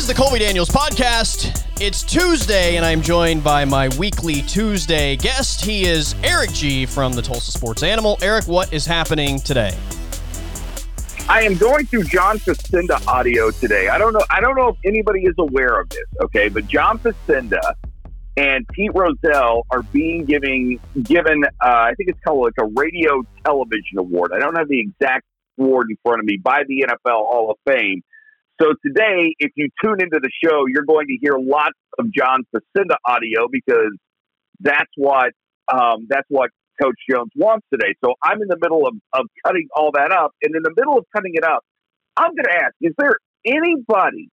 is the Colby Daniels Podcast. It's Tuesday, and I'm joined by my weekly Tuesday guest. He is Eric G. from the Tulsa Sports Animal. Eric, what is happening today? I am going through John Facenda audio today. I don't know if anybody is aware of this, okay? But John Facenda and Pete Rozelle are being given I think it's called like a radio television award. I don't have the exact award in front of me, by the NFL Hall of Fame. So today, if you tune into the show, you're going to hear lots of John Facenda audio because that's what Coach Jones wants today. So I'm in the middle of cutting all that up. And in the middle of cutting it up, I'm going to ask, is there anybody,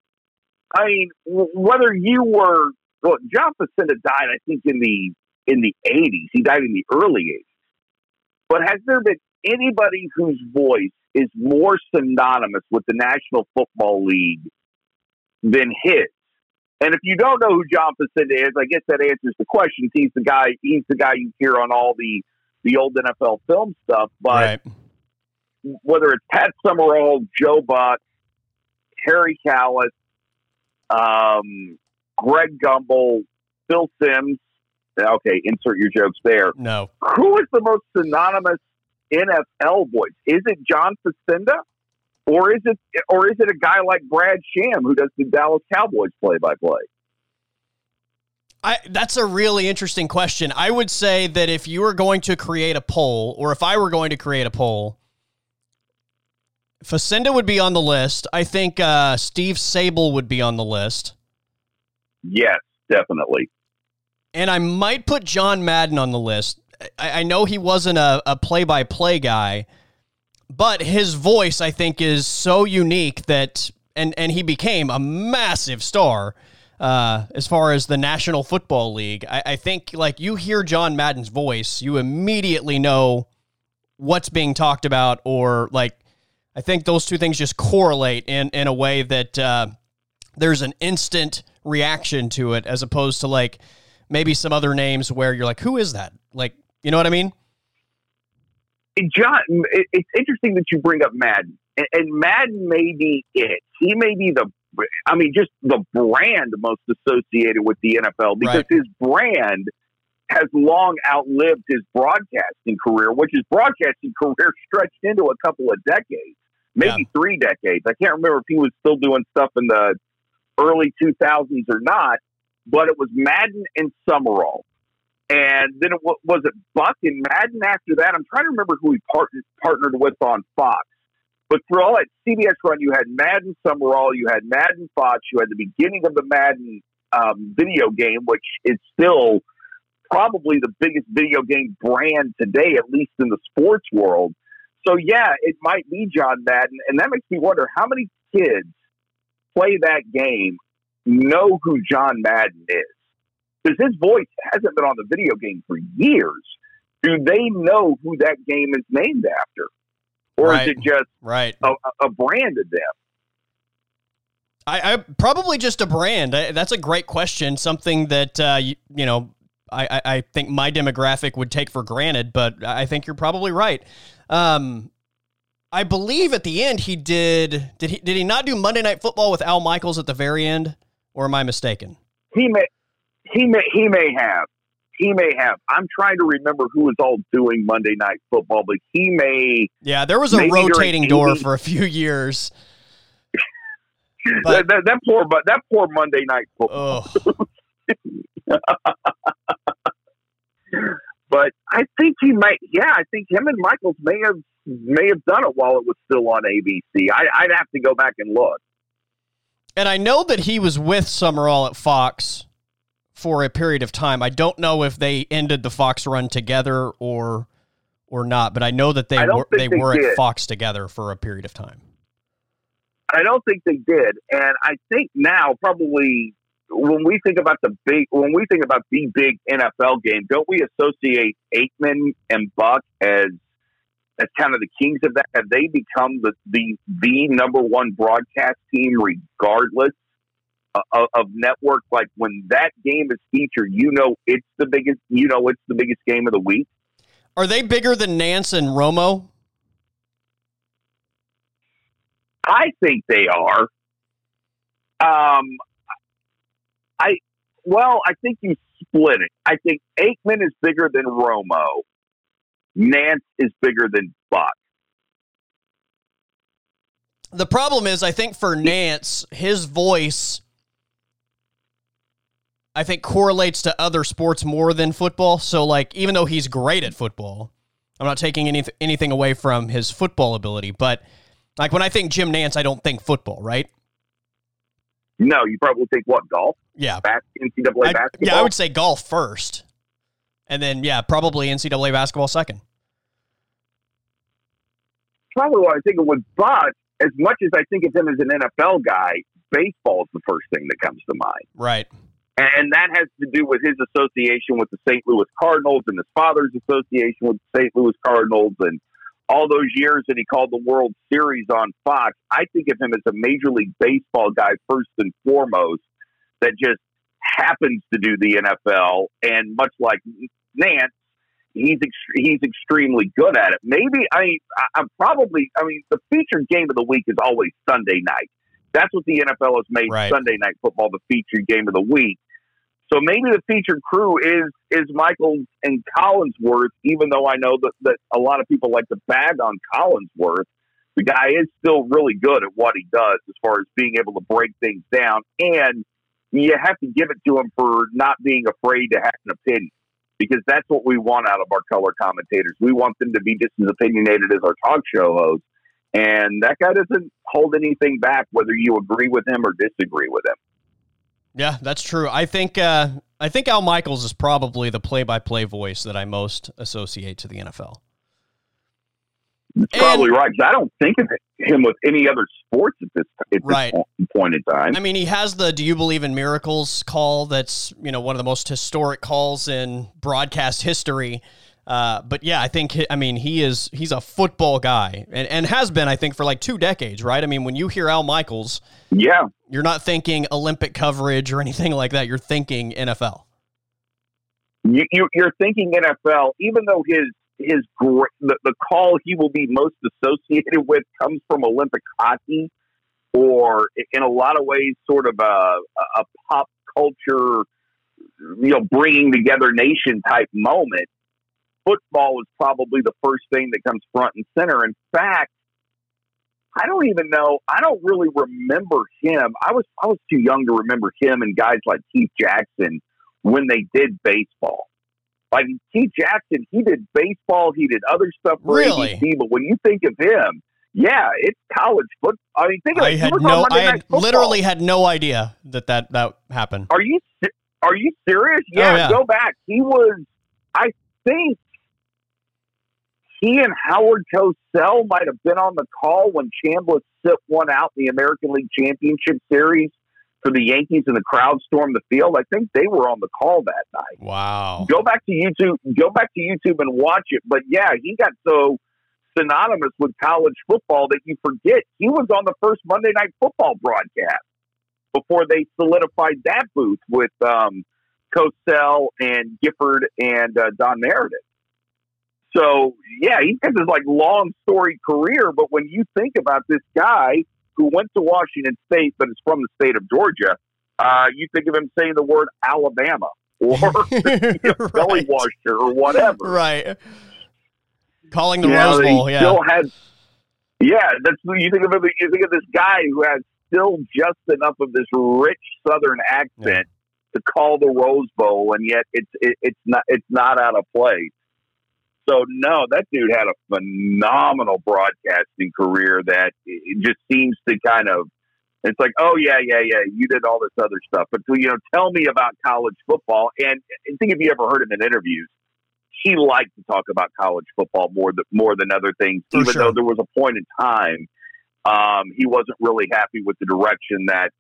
I mean, whether you were, well, John Facenda died, I think, in the 80s. He died in the early 80s. But has there been anybody whose voice is more synonymous with the National Football League than his? And if you don't know who John Facenda is, I guess that answers the question. He's the guy you hear on all the old NFL film stuff. But right, whether it's Pat Summerall, Joe Buck, Harry Callis, Greg Gumbel, Phil Sims, okay, insert your jokes there. No. Who is the most synonymous NFL voice? Is it John Facenda, or is it a guy like Brad Sham who does the Dallas Cowboys play-by-play? That's a really interesting question. I would say that if you were going to create a poll, or if I were going to create a poll, Facenda would be on the list. I think Steve Sable would be on the list. Yes, definitely. And I might put John Madden on the list. I know he wasn't a play-by-play guy, but his voice, I think, is so unique that, and he became a massive star as far as the National Football League. I think, like, you hear John Madden's voice, you immediately know what's being talked about, or, like, I think those two things just correlate in a way that there's an instant reaction to it, as opposed to, like, maybe some other names where you're like, who is that? Like, you know what I mean? John, it's interesting that you bring up Madden. And Madden may be it. He may be just the brand most associated with the NFL, because right, his brand has long outlived his broadcasting career, which his broadcasting career stretched into a couple of decades, maybe 3 decades. I can't remember if he was still doing stuff in the early 2000s or not, but it was Madden and Summerall. And then was it Buck and Madden after that? I'm trying to remember who he partnered with on Fox. But for all that CBS run, you had Madden Summerall, you had Madden Fox, you had the beginning of the Madden video game, which is still probably the biggest video game brand today, at least in the sports world. So, yeah, it might be John Madden. And that makes me wonder how many kids play that game know who John Madden is. Because his voice hasn't been on the video game for years. Do they know who that game is named after? Or right, is it just right, a brand of them? I probably just a brand. That's a great question. Something that, I think my demographic would take for granted, but I think you're probably right. I believe at the end he did he not do Monday Night Football with Al Michaels at the very end? Or am I mistaken? He may have. I'm trying to remember who was all doing Monday Night Football, but he may. Yeah, there was a rotating door for a few years. But that poor Monday Night Football. But I think he might. Yeah, I think him and Michaels may have done it while it was still on ABC. I'd have to go back and look. And I know that he was with Summerall at Fox for a period of time. I don't know if they ended the Fox run together or not, but I know that they were at Fox together for a period of time. I don't think they did, and I think now probably when we think about the big NFL game, don't we associate Aikman and Buck as kind of the kings of that? Have they become the number one broadcast team regardless of network? Like, when that game is featured, it's the biggest game of the week. Are they bigger than Nance and Romo? I think they are. I think you split it. I think Aikman is bigger than Romo. Nance is bigger than Buck. The problem is, I think for Nance, his voice, I think, correlates to other sports more than football. So, like, even though he's great at football, I'm not taking anything away from his football ability. But, like, when I think Jim Nance, I don't think football, right? No, you probably think, what, golf? Yeah. NCAA basketball? I would say golf first. And then, yeah, probably NCAA basketball second. Probably what I think it was, but as much as I think of him as an NFL guy, baseball is the first thing that comes to mind. Right. And that has to do with his association with the St. Louis Cardinals and his father's association with the St. Louis Cardinals and all those years that he called the World Series on Fox. I think of him as a Major League Baseball guy first and foremost that just happens to do the NFL. And much like Nance, he's extremely good at it. Maybe the featured game of the week is always Sunday night. That's what the NFL has made Sunday Night Football the featured game of the week. So maybe the featured crew is Michaels and Collinsworth, even though I know that a lot of people like to bag on Collinsworth. The guy is still really good at what he does as far as being able to break things down. And you have to give it to him for not being afraid to have an opinion, because that's what we want out of our color commentators. We want them to be just as opinionated as our talk show hosts. And that guy doesn't hold anything back, whether you agree with him or disagree with him. Yeah, that's true. I think Al Michaels is probably the play-by-play voice that I most associate to the NFL. That's probably right, because I don't think of him with any other sports at this point in time. I mean, he has the "Do you believe in miracles?" call. That's, you know, one of the most historic calls in broadcast history. But yeah, I think he's a football guy and has been, I think, for like 2 decades, right? I mean, when you hear Al Michaels, yeah, you're not thinking Olympic coverage or anything like that. You're thinking NFL. You're thinking NFL, even though the call he will be most associated with comes from Olympic hockey, or in a lot of ways, sort of a pop culture, you know, bringing together nation type moment. Football is probably the first thing that comes front and center. In fact, I don't even know. I don't really remember him. I was too young to remember him and guys like Keith Jackson when they did baseball. Like Keith Jackson, he did baseball. He did other stuff for ABC. But when you think of him, yeah, it's college football. I mean, think of it. I literally had no idea that happened. Are you serious? Yeah, oh, yeah. Go back. I think he and Howard Cosell might have been on the call when Chambliss sipped one out in the American League Championship Series for the Yankees and the crowd stormed the field. I think they were on the call that night. Wow. Go back to YouTube and watch it. But yeah, he got so synonymous with college football that you forget he was on the first Monday Night Football broadcast before they solidified that booth with Cosell and Gifford and Don Meredith. So, yeah, he has this, like, long story career, but when you think about this guy who went to Washington State but is from the state of Georgia, you think of him saying the word Alabama or belly washer or whatever. Right. Calling the Rose Bowl, yeah. You think of this guy who has still just enough of this rich southern accent to call the Rose Bowl, and yet it's not out of place. So no, that dude had a phenomenal broadcasting career that it just seems to kind of, it's like, oh yeah, you did all this other stuff, but tell me about college football. And I think if you ever heard him in interviews, he liked to talk about college football more than other things. For even sure. Though there was a point in time, he wasn't really happy with the direction that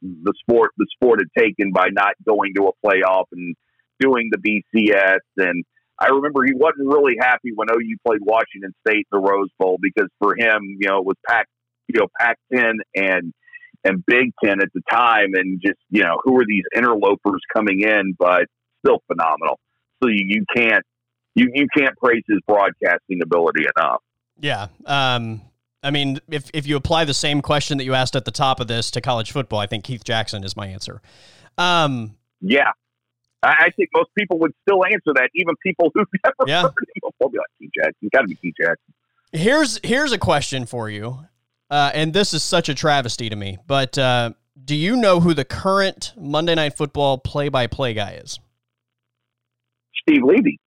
the sport had taken by not going to a playoff and doing the BCS. And I remember he wasn't really happy when OU played Washington State in the Rose Bowl, because for him, it was Pac-10 and Big Ten at the time, and just, who are these interlopers coming in? But still phenomenal. So you can't praise his broadcasting ability enough. Yeah. I mean, if you apply the same question that you asked at the top of this to college football, I think Keith Jackson is my answer. Yeah. I think most people would still answer that, even people who've never heard him before. Be like, Keith Jackson. You got to be Keith Jackson. Here's a question for you, and this is such a travesty to me, but do you know who the current Monday Night Football play-by-play guy is? Steve Levy.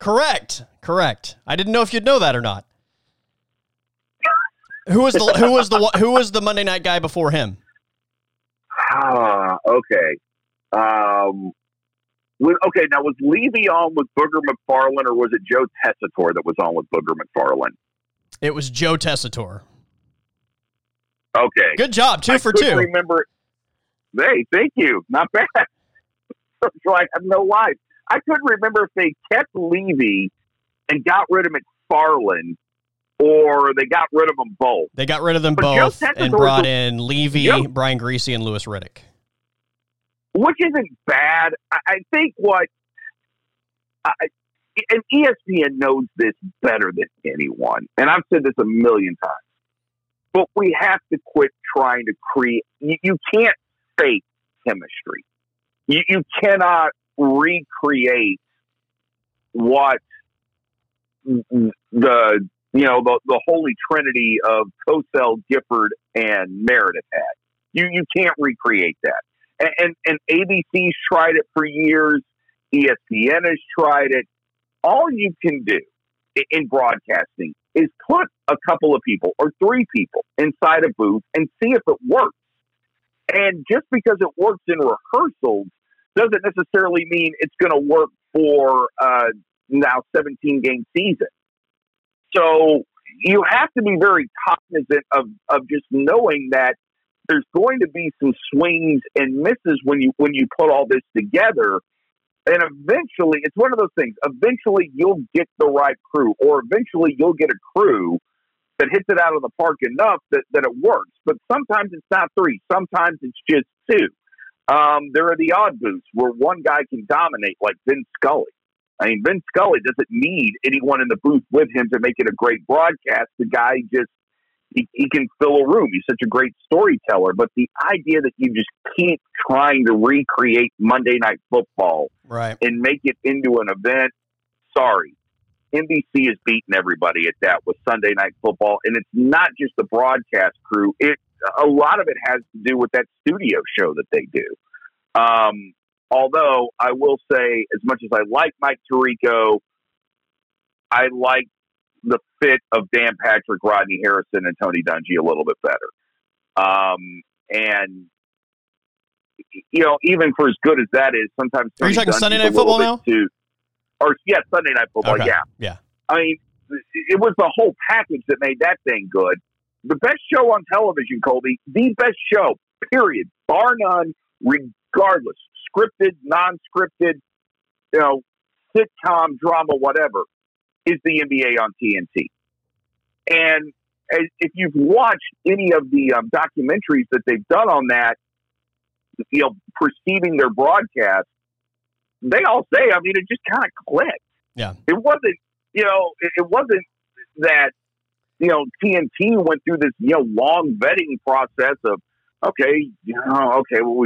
Correct. I didn't know if you'd know that or not. Who was the Monday night guy before him? Okay. Okay. Now, was Levy on with Booger McFarlane, or was it Joe Tessitore that was on with Booger McFarlane? It was Joe Tessitore. Okay. Good job. Two for two. I remember. Hey, thank you. Not bad. So I have no life. I couldn't remember if they kept Levy and got rid of McFarlane, or they got rid of them both. They got rid of them both and brought in Levy, Brian Griese, and Louis Riddick. Which isn't bad. I think and ESPN knows this better than anyone, and I've said this a million times, but we have to quit trying to create. You can't fake chemistry. You cannot recreate what the holy trinity of Cosell, Gifford, and Meredith had. You can't recreate that. And ABC's tried it for years. ESPN has tried it. All you can do in broadcasting is put a couple of people or three people inside a booth and see if it works. And just because it works in rehearsals doesn't necessarily mean it's going to work for now 17-game season. So you have to be very cognizant of just knowing that there's going to be some swings and misses when you put all this together. And eventually, it's one of those things. Eventually, you'll get the right crew, or eventually you'll get a crew that hits it out of the park enough that it works. But sometimes it's not three. Sometimes it's just two. There are the odd booths where one guy can dominate, like Vin Scully. I mean, Vin Scully doesn't need anyone in the booth with him to make it a great broadcast. The guy just, he can fill a room. He's such a great storyteller. But the idea that you just keep trying to recreate Monday Night Football and make it into an event, sorry. NBC has beaten everybody at that with Sunday Night Football. And it's not just the broadcast crew. A lot of it has to do with that studio show that they do. Although I will say, as much as I like Mike Tirico, I like the fit of Dan Patrick, Rodney Harrison, and Tony Dungy a little bit better. And even for as good as that is, sometimes Tony Dungy. Are you talking Sunday Night Football now? Sunday Night Football. Okay. Yeah. I mean, it was the whole package that made that thing good. The best show on television, Colby. The best show, period, bar none, regardless. Scripted, non-scripted, sitcom, drama, whatever, is the NBA on TNT. And if you've watched any of the documentaries that they've done on that, preceding their broadcast, they all say, I mean, it just kind of clicked. Yeah, it wasn't that TNT went through this long vetting process of. We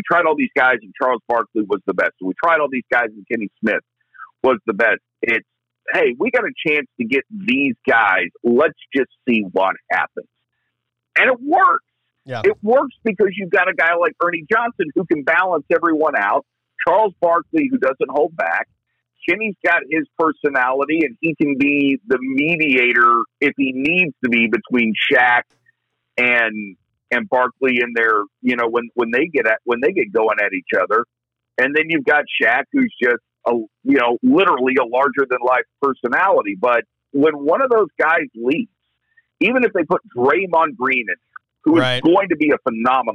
tried all these guys, and Charles Barkley was the best. We tried all these guys, and Kenny Smith was the best. It's, hey, we got a chance to get these guys. Let's just see what happens. And it works. Yeah. It works because you've got a guy like Ernie Johnson who can balance everyone out, Charles Barkley who doesn't hold back. Kenny's got his personality, and he can be the mediator if he needs to be between Shaq and Barkley in there, when they get going at each other. And then you've got Shaq, who's just literally a larger than life personality. But when one of those guys leaves, even if they put Draymond Green in, who is going to be Draymond Green's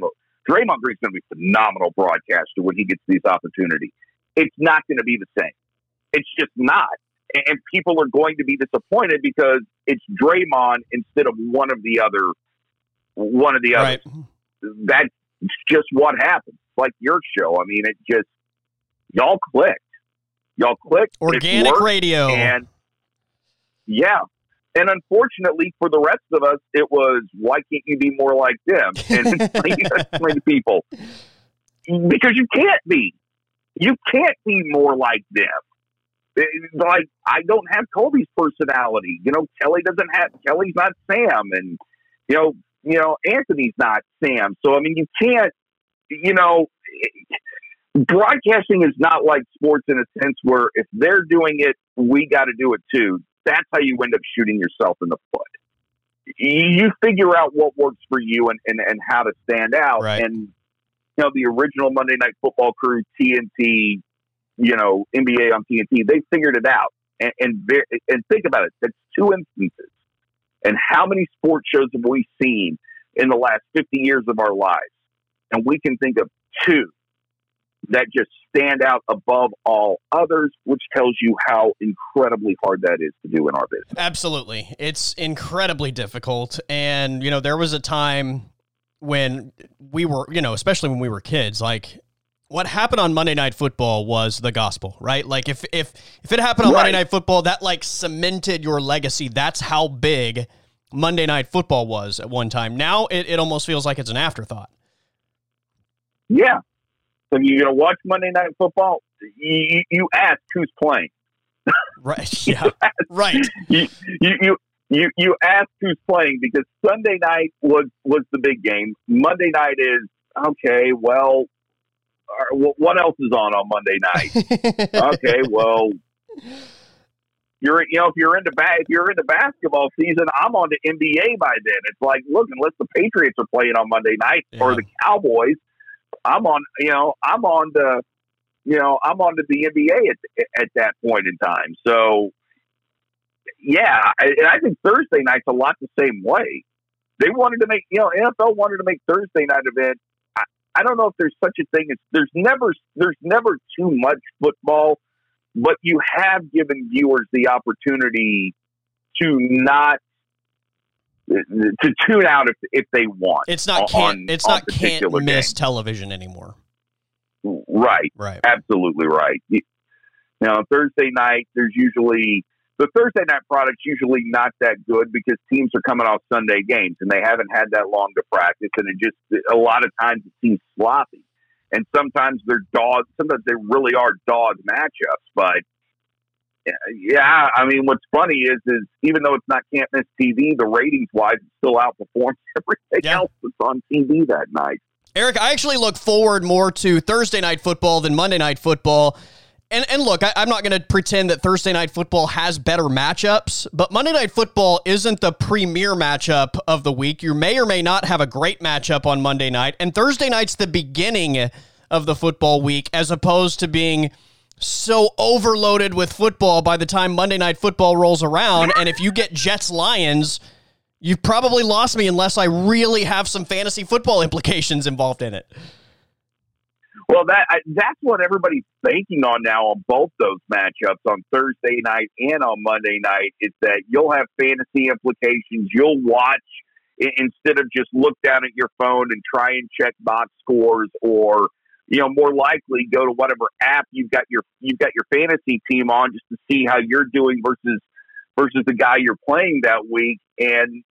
going to be a phenomenal broadcaster when he gets these opportunities. It's not going to be the same. It's just not. And people are going to be disappointed because it's Draymond instead of one of the others. Right. That's just what happens. Like your show. I mean, it just, y'all clicked. Organic radio. And yeah. And unfortunately for the rest of us, it was, why can't you be more like them? And explain to people, because you can't be. You can't be more like them. Like, I don't have Kobe's personality. You know, Kelly's not Sam. And, you know, Anthony's not Sam. So, I mean, you can't, you know, broadcasting is not like sports in a sense where if they're doing it, we got to do it too. That's how you end up shooting yourself in the foot. You figure out what works for you and how to stand out. Right. And, you know, the original Monday Night Football crew, TNT, you know, NBA on TNT, they figured it out. And think about it. That's two instances. And how many sports shows have we seen in the last 50 years of our lives? And we can think of two that just stand out above all others, which tells you how incredibly hard that is to do in our business. Absolutely. It's incredibly difficult. And, you know, there was a time when we were, you know, especially when we were kids, like what happened on Monday Night Football was the gospel, right? Like if it happened on Monday Night Football, that like cemented your legacy. That's how big Monday Night Football was at one time. Now it almost feels like it's an afterthought. Yeah. So you're going to watch Monday Night Football, you ask who's playing. Right, yeah, right. You ask who's playing because Sunday night was the big game. Monday night is, okay, well, what else is on Monday night? Okay, well, if you're into basketball season, I'm on to NBA by then. It's like, look, unless the Patriots are playing on Monday night or the Cowboys, I'm on to the NBA at that point in time. So, yeah, and I think Thursday night's a lot the same way. They wanted to make, NFL wanted to make Thursday night event. I don't know if there's such a thing as there's never too much football, but you have given viewers the opportunity to not. To tune out if they want. It's not miss television anymore. Right. Absolutely right. Now Thursday night, there's usually the Thursday night product's usually not that good because teams are coming off Sunday games and they haven't had that long to practice, and it just a lot of times it seems sloppy, and sometimes they're dogs. Sometimes they really are dog matchups, but. Yeah, I mean, what's funny is even though it's not can't miss TV, the ratings-wise, it still outperforms everything else that's on TV that night. Eric, I actually look forward more to Thursday Night Football than Monday Night Football. And look, I'm not going to pretend that Thursday Night Football has better matchups, but Monday Night Football isn't the premier matchup of the week. You may or may not have a great matchup on Monday night, and Thursday night's the beginning of the football week as opposed to being so overloaded with football by the time Monday Night Football rolls around. And if you get Jets-Lions, you've probably lost me unless I really have some fantasy football implications involved in it. Well, that's what everybody's banking on now on both those matchups on Thursday night and on Monday night is that you'll have fantasy implications. You'll watch instead of just look down at your phone and try and check box scores or more likely go to whatever app you've got your fantasy team on just to see how you're doing versus the guy you're playing that week, and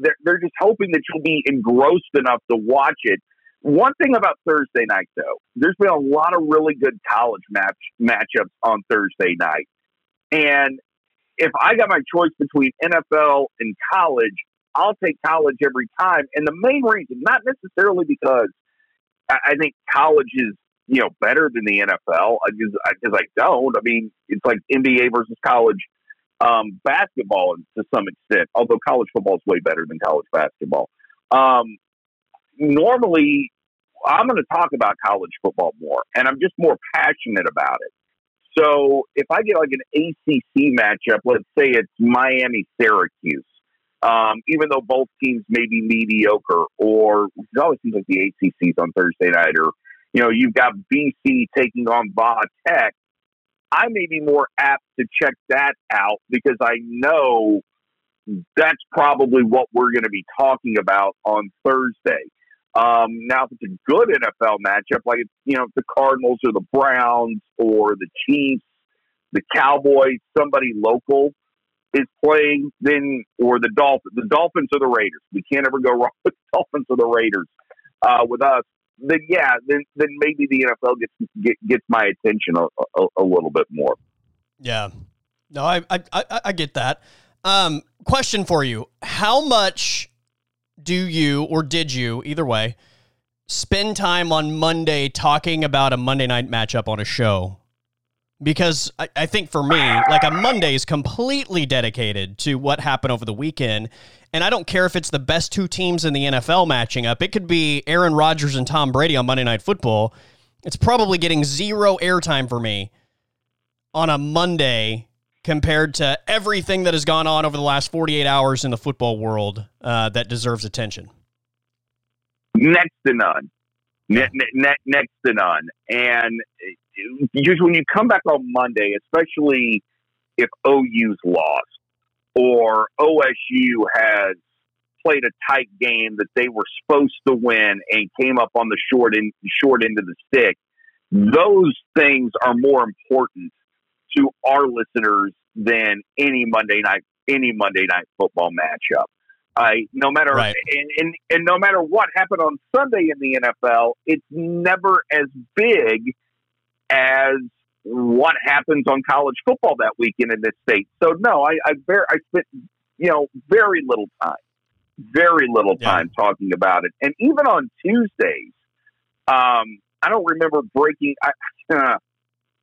they're just hoping that you'll be engrossed enough to watch it. One thing about Thursday night, though, there's been a lot of really good college matchups on Thursday night, and if I got my choice between NFL and college, I'll take college every time, and the main reason, not necessarily because I think college is, better than the NFL. I don't. I mean, it's like NBA versus college basketball to some extent, although college football is way better than college basketball. Normally, I'm going to talk about college football more, and I'm just more passionate about it. So if I get like an ACC matchup, let's say it's Miami-Syracuse, even though both teams may be mediocre, or it always seems like the ACC's on Thursday night, or, you've got BC taking on Va Tech, I may be more apt to check that out because I know that's probably what we're going to be talking about on Thursday. Now, if it's a good NFL matchup, like, if the Cardinals or the Browns or the Chiefs, the Cowboys, somebody local, is playing, then or the Dolphins or the Raiders. We can't ever go wrong with the Dolphins or the Raiders with us. Then yeah, then maybe the NFL gets my attention a little bit more. Yeah, no, I get that. Question for you: how much do you or did you, either way, spend time on Monday talking about a Monday night matchup on a show? Because I think for me, like a Monday is completely dedicated to what happened over the weekend. And I don't care if it's the best two teams in the NFL matching up. It could be Aaron Rodgers and Tom Brady on Monday Night Football. It's probably getting zero airtime for me on a Monday compared to everything that has gone on over the last 48 hours in the football world that deserves attention. Next to none. Next to none. And just when you come back on Monday, especially if OU's lost or OSU has played a tight game that they were supposed to win and came up on the short end of the stick, those things are more important to our listeners than any Monday night football matchup. No matter right. and no matter what happened on Sunday in the NFL, it's never as big as what happens on college football that weekend in this state. So no, I spent very little time talking about it. And even on Tuesdays, I don't remember breaking.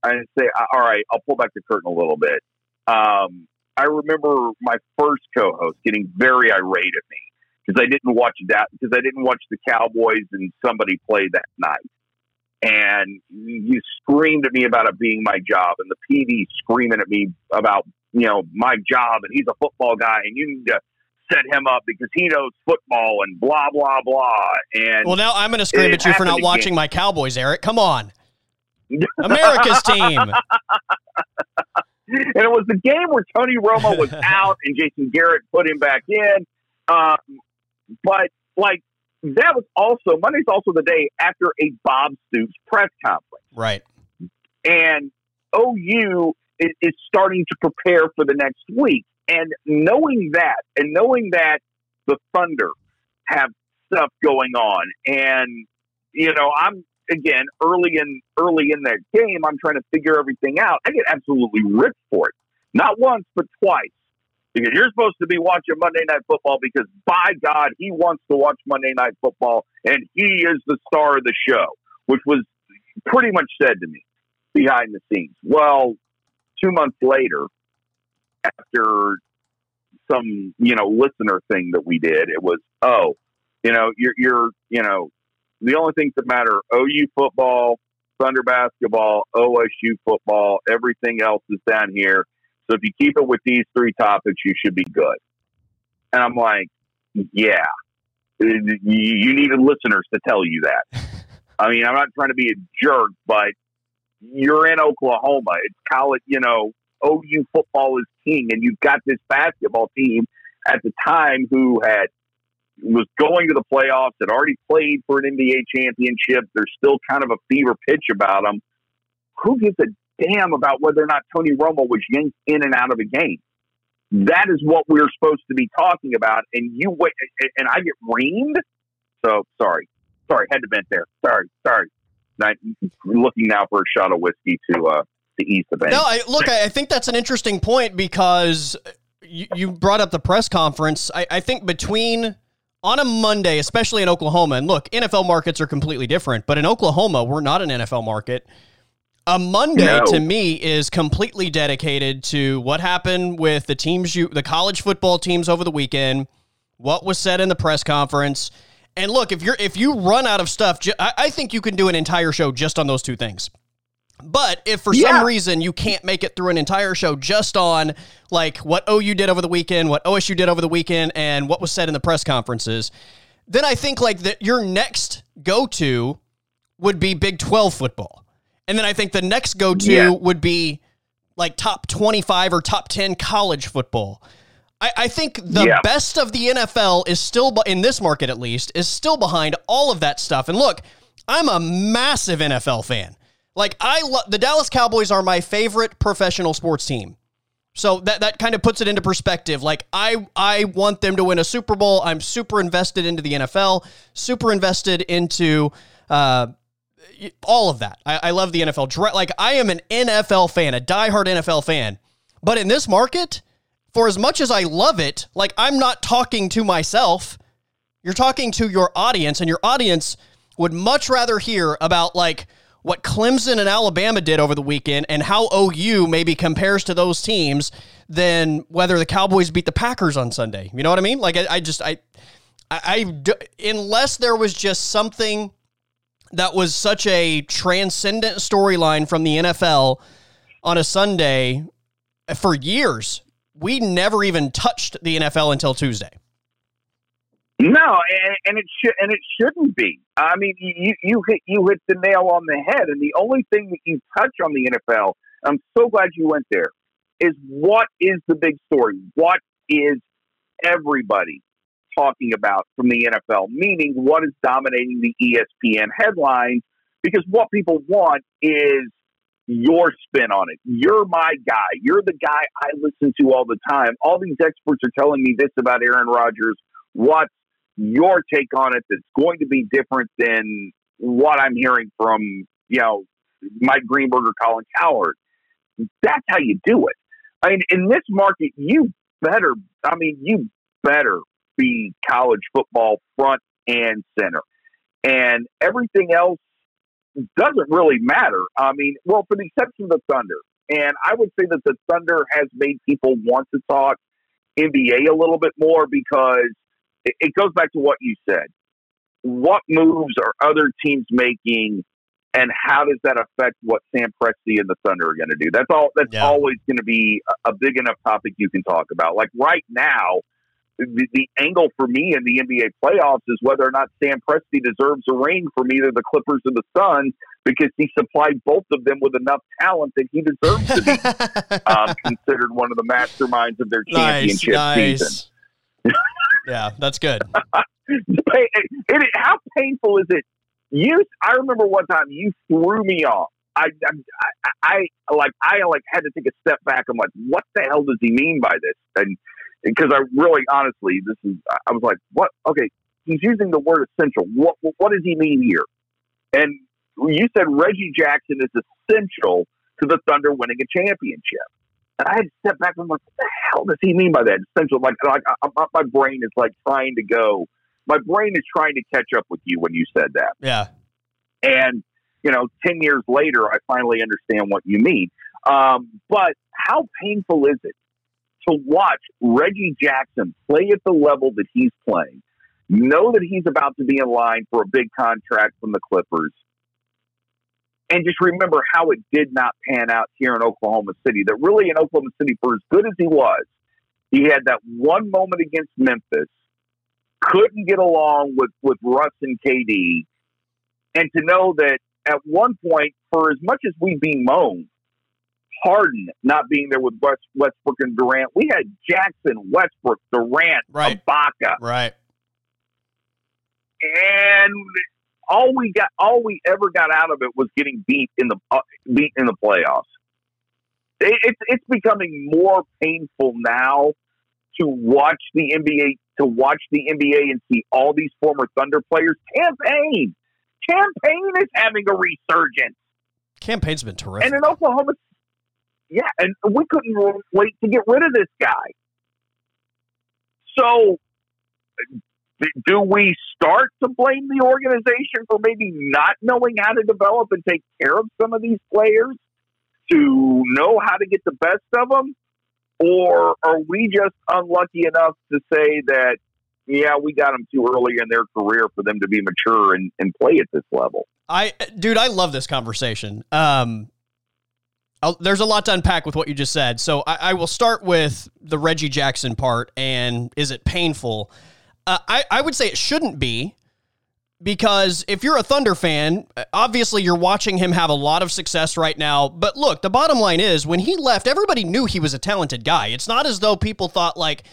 I say, all right, I'll pull back the curtain a little bit. I remember my first co-host getting very irate at me because I didn't watch the Cowboys and somebody play that night. And you screamed at me about it being my job, and the PD screaming at me about, my job, and he's a football guy, and you need to set him up because he knows football and blah, blah, blah. And well, now I'm going to scream at you for not watching my Cowboys, Eric. Come on. America's team. And it was the game where Tony Romo was out and Jason Garrett put him back in. But, like, that was also, Monday's also the day after a Bob Stoops press conference. Right. And OU is starting to prepare for the next week. And knowing that the Thunder have stuff going on. And, I'm, again, early in that game, I'm trying to figure everything out. I get absolutely ripped for it. Not once, but twice. Because you're supposed to be watching Monday Night Football because, by God, he wants to watch Monday Night Football, and he is the star of the show, which was pretty much said to me behind the scenes. Well, 2 months later, after some, listener thing that we did, it was, you're the only things that matter, OU football, Thunder basketball, OSU football, everything else is down here. So if you keep it with these three topics, you should be good. And I'm like, yeah, you needed listeners to tell you that. I mean, I'm not trying to be a jerk, but you're in Oklahoma. It's college, OU football is king. And you've got this basketball team at the time who was going to the playoffs, had already played for an NBA championship. There's still kind of a fever pitch about them. Who gives a damn about whether or not Tony Romo was yanked in and out of a game? That is what we're supposed to be talking about, and you wait, and I get reamed. So sorry, had to vent there. Sorry. Not looking now for a shot of whiskey to ease the pain. No, I think that's an interesting point because you brought up the press conference. I think between on a Monday, especially in Oklahoma, and look, NFL markets are completely different, but in Oklahoma, we're not an NFL market. A Monday to me is completely dedicated to what happened with the college football teams over the weekend, what was said in the press conference. And look, if you run out of stuff, I think you can do an entire show just on those two things. But if for some reason you can't make it through an entire show just on like what OU did over the weekend, what OSU did over the weekend, and what was said in the press conferences, then I think like that your next go-to would be Big 12 football. And then I think the next go-to would be like top 25 or top 10 college football. I think the best of the NFL is still, in this market at least, is still behind all of that stuff. And look, I'm a massive NFL fan. Like the Dallas Cowboys are my favorite professional sports team. So that kind of puts it into perspective. Like, I want them to win a Super Bowl. I'm super invested into the NFL, super invested into all of that. I love the NFL. Like, I am an NFL fan, a diehard NFL fan. But in this market, for as much as I love it, like, I'm not talking to myself. You're talking to your audience, and your audience would much rather hear about, like, what Clemson and Alabama did over the weekend and how OU maybe compares to those teams than whether the Cowboys beat the Packers on Sunday. You know what I mean? Like, I unless there was just something that was such a transcendent storyline from the NFL on a Sunday for years, we never even touched the NFL until Tuesday. No, and it shouldn't be. I mean, you hit the nail on the head, and the only thing that you touch on the NFL, I'm so glad you went there, is what is the big story? What is everybody talking about from the NFL? Meaning, what is dominating the ESPN headlines? Because what people want is your spin on it. You're my guy. You're the guy I listen to all the time. All these experts are telling me this about Aaron Rodgers. What's your take on it that's going to be different than what I'm hearing from, you know, Mike Greenberg or Colin Cowherd? That's how you do it. I mean, in this market, you better be college football front and center. And everything else doesn't really matter. I mean, well, for the exception of the Thunder. And I would say that the Thunder has made people want to talk NBA a little bit more because it goes back to what you said. What moves are other teams making, and how does that affect what Sam Presti and the Thunder are going to do? That's always going to be a big enough topic you can talk about. Like right now, the angle for me in the NBA playoffs is whether or not Sam Presti deserves a ring from either the Clippers or the Suns, because he supplied both of them with enough talent that he deserves to be considered one of the masterminds of their championship season. Yeah, that's good. How painful is it? I remember one time you threw me off. I had to take a step back. I'm like, what the hell does he mean by this? And because I really, honestly, I was like, what? Okay, he's using the word essential. What does he mean here? And you said Reggie Jackson is essential to the Thunder winning a championship. And I had to step back and I'm like, what the hell does he mean by that? Essential, like my brain is like trying to go. My brain is trying to catch up with you when you said that. Yeah. And, 10 years later, I finally understand what you mean. But how painful is it to watch Reggie Jackson play at the level that he's playing, know that he's about to be in line for a big contract from the Clippers, and just remember how it did not pan out here in Oklahoma City. That really in Oklahoma City, for as good as he was, he had that one moment against Memphis, couldn't get along with Russ and KD, and to know that at one point, for as much as we bemoan Harden not being there with Westbrook and Durant, we had Jackson, Westbrook, Durant, Ibaka. Right. And all we ever got out of it was getting beat in the playoffs. It's becoming more painful now to watch the NBA and see all these former Thunder players. Campaign is having a resurgence. Campaign's been terrific. And in Oklahoma, yeah, and we couldn't wait to get rid of this guy. So do we start to blame the organization for maybe not knowing how to develop and take care of some of these players to know how to get the best of them? Or are we just unlucky enough to say that, yeah, we got them too early in their career for them to be mature and play at this level? I love this conversation. There's a lot to unpack with what you just said. So I will start with the Reggie Jackson part, and is it painful? I would say it shouldn't be, because if you're a Thunder fan, obviously you're watching him have a lot of success right now. But look, the bottom line is when he left, everybody knew he was a talented guy. It's not as though people thought like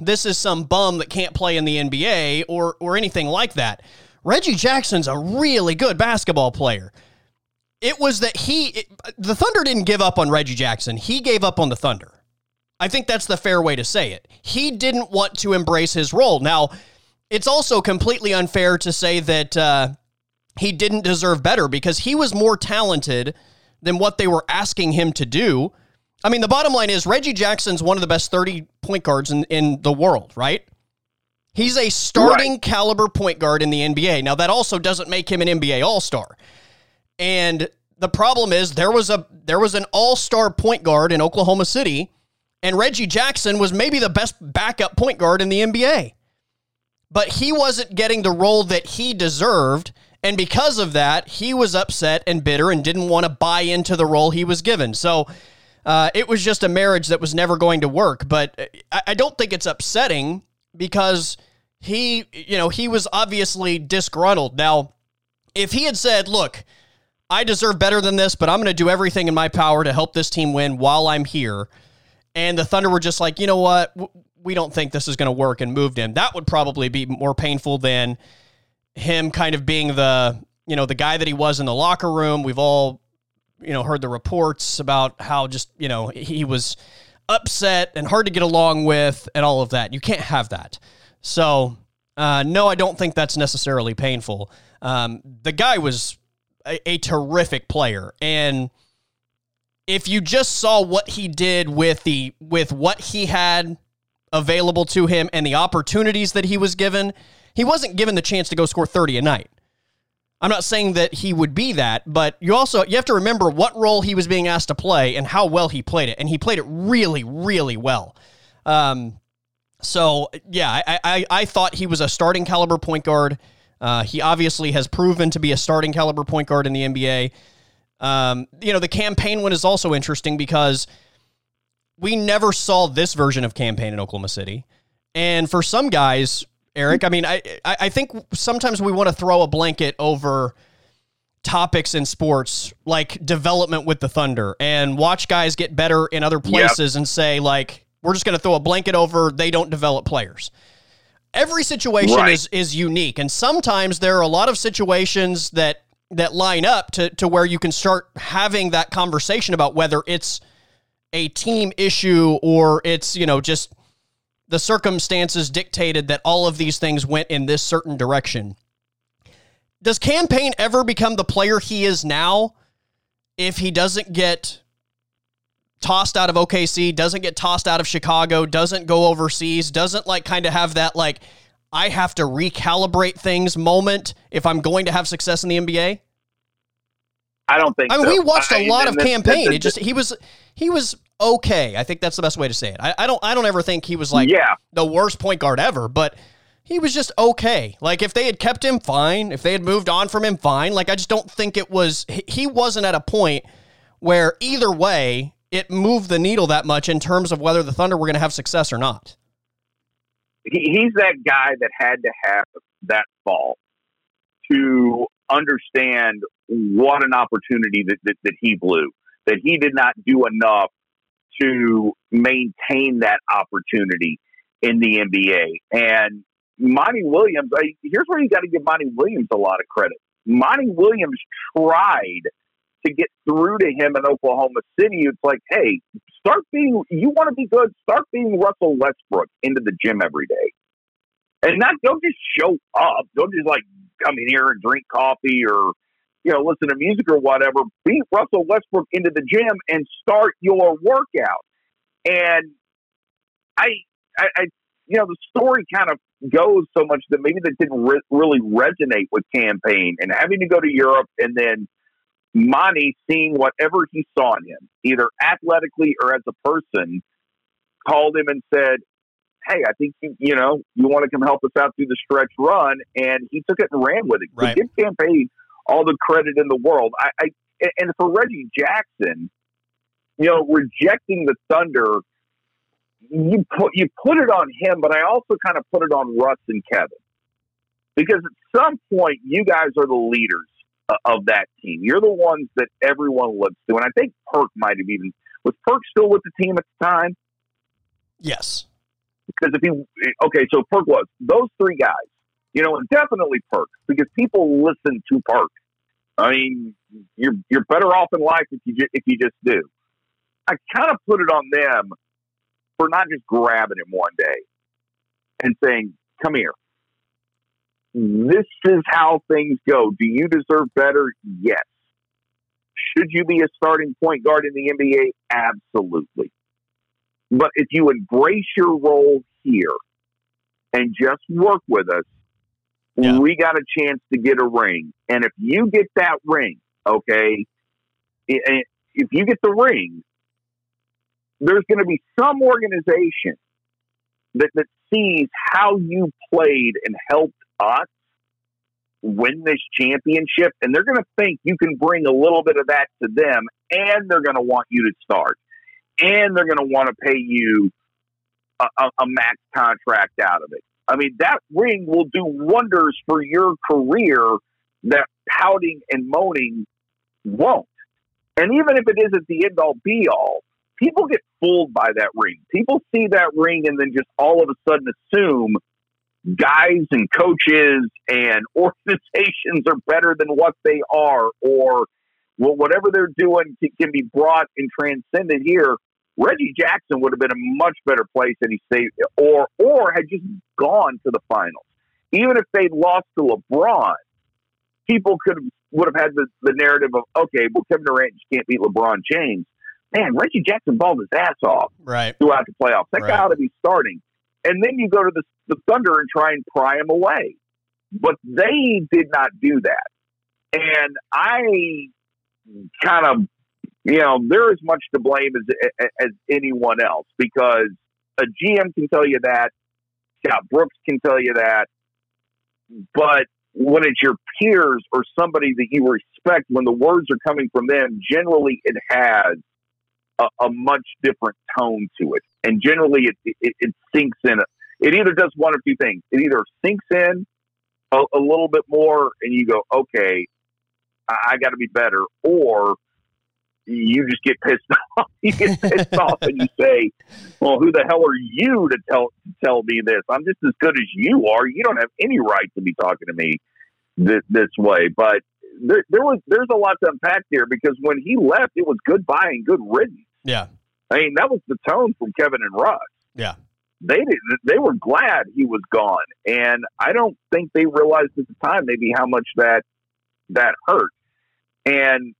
this is some bum that can't play in the NBA or anything like that. Reggie Jackson's a really good basketball player. It was that the Thunder didn't give up on Reggie Jackson. He gave up on the Thunder. I think that's the fair way to say it. He didn't want to embrace his role. Now, it's also completely unfair to say that he didn't deserve better because he was more talented than what they were asking him to do. I mean, the bottom line is Reggie Jackson's one of the best 30 point guards in the world, right? He's a starting caliber point guard in the NBA. Now, that also doesn't make him an NBA All-Star. And the problem is there was an All-Star point guard in Oklahoma City, and Reggie Jackson was maybe the best backup point guard in the NBA. But he wasn't getting the role that he deserved, and because of that, he was upset and bitter and didn't want to buy into the role he was given. So it was just a marriage that was never going to work. But I don't think it's upsetting because he was obviously disgruntled. Now, if he had said, look, I deserve better than this, but I'm going to do everything in my power to help this team win while I'm here, and the Thunder were just like, you know what, we don't think this is going to work, and moved him, that would probably be more painful than him kind of being the guy that he was in the locker room. We've all, heard the reports about how just, he was upset and hard to get along with and all of that. You can't have that. So, no, I don't think that's necessarily painful. The guy was a terrific player. And if you just saw what he did with what he had available to him and the opportunities that he was given, he wasn't given the chance to go score 30 a night. I'm not saying that he would be that, but you have to remember what role he was being asked to play and how well he played it. And he played it really, really well. I thought he was a starting caliber point guard. He obviously has proven to be a starting caliber point guard in the NBA. The campaign one is also interesting because we never saw this version of campaign in Oklahoma City. And for some guys, Eric, I mean, I think sometimes we want to throw a blanket over topics in sports like development with the Thunder and watch guys get better in other places and say, like, we're just going to throw a blanket over, they don't develop players. Every situation is unique, and sometimes there are a lot of situations that line up to where you can start having that conversation about whether it's a team issue or it's, just the circumstances dictated that all of these things went in this certain direction. Does campaign ever become the player he is now if he doesn't get tossed out of OKC, doesn't get tossed out of Chicago, doesn't go overseas, doesn't kind of have that, I have to recalibrate things moment if I'm going to have success in the NBA? I don't think so. I mean, we watched a lot of campaign. He was okay. I think that's the best way to say it. I don't ever think he was the worst point guard ever, but he was just okay. If they had kept him, fine. If they had moved on from him, fine. I just don't think it was, he wasn't at a point where either way it moved the needle that much in terms of whether the Thunder were going to have success or not. He's that guy that had to have that fall to understand what an opportunity that he blew, that he did not do enough to maintain that opportunity in the NBA. And Monty Williams, here's where you got to give Monty Williams a lot of credit. Monty Williams tried to get through to him in Oklahoma City. It's like, hey, you want to be good, start being Russell Westbrook into the gym every day. And don't just show up. Don't just come in here and drink coffee or, listen to music or whatever. Beat Russell Westbrook into the gym and start your workout. And I the story kind of goes so much that maybe that didn't really resonate with campaign and having to go to Europe and then Monty seeing whatever he saw in him, either athletically or as a person, called him and said, hey, I think, you want to come help us out through the stretch run. And he took it and ran with it. Right. So give campaign all the credit in the world. And for Reggie Jackson, rejecting the Thunder, you put it on him, but I also kind of put it on Russ and Kevin. Because at some point, you guys are the leaders of that team. You're the ones that everyone looks to. And I think Perk might have even... Was Perk still with the team at the time? Yes. Because so Perk was. Those three guys, and definitely Perk, because people listen to Perk. I mean, you're better off in life if you just do. I kind of put it on them for not just grabbing him one day and saying, come here. This is how things go. Do you deserve better? Yes. Should you be a starting point guard in the NBA? Absolutely. But if you embrace your role here and just work with us, we got a chance to get a ring. And if you get that ring, okay, if you get the ring, there's going to be some organization that sees how you played and helped us win this championship, and they're going to think you can bring a little bit of that to them, and they're going to want you to start, and they're going to want to pay you a max contract out of it. I mean, that ring will do wonders for your career that pouting and moaning won't. And even if it isn't the end-all, be-all, people get fooled by that ring. People see that ring and then just all of a sudden assume guys and coaches and organizations are better than what they are, or whatever they're doing can be brought and transcended here. Reggie Jackson would have been a much better place than he stayed, or had just gone to the finals. Even if they'd lost to LeBron, people would have had the narrative of, okay, well, Kevin Durant just can't beat LeBron James. Man, Reggie Jackson balled his ass off throughout the playoffs. That guy ought to be starting. And then you go to the Thunder and try and pry him away. But they did not do that. And I kind of, they're as much to blame as anyone else, because a GM can tell you that. Scott Brooks can tell you that. But when it's your peers or somebody that you respect, when the words are coming from them, generally it has a much different tone to it. And generally it sinks in. It either does one of two things. It either sinks in a little bit more and you go, okay, I got to be better. Or you just get pissed off. You get pissed off and you say, well, who the hell are you to tell me this? I'm just as good as you are. You don't have any right to be talking to me this way. But there's a lot to unpack there, because when he left, it was goodbye and good riddance. Yeah. I mean, that was the tone from Kevin and Russ. Yeah. They were glad he was gone. And I don't think they realized at the time maybe how much that hurt. And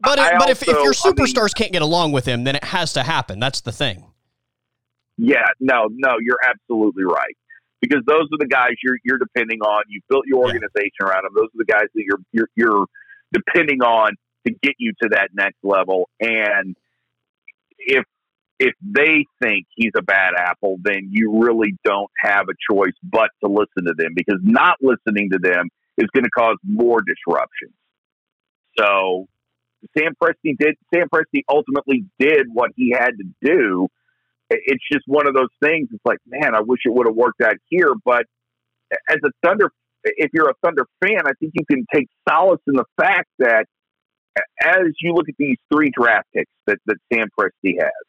But if your superstars can't get along with him, then it has to happen. That's the thing. Yeah, no, you're absolutely right. Because those are the guys you're depending on. You've built your organization around them. Those are the guys that you're depending on to get you to that next level. And if they think he's a bad apple, then you really don't have a choice but to listen to them, because not listening to them is going to cause more disruption. So Sam Presti ultimately did what he had to do. It's just one of those things. It's like, man, I wish it would have worked out here. But as a Thunder, if you're a Thunder fan, I think you can take solace in the fact that as you look at these three draft picks that Sam Presti has,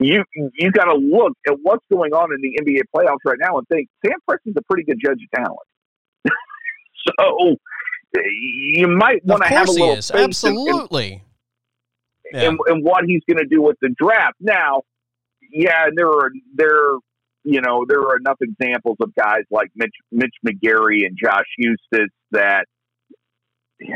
you got to look at what's going on in the NBA playoffs right now and think, Sam Presti's a pretty good judge of talent. So you might want to have a little faith in what he's going to do with the draft. Now, there are enough examples of guys like Mitch McGary and Josh Huestis that you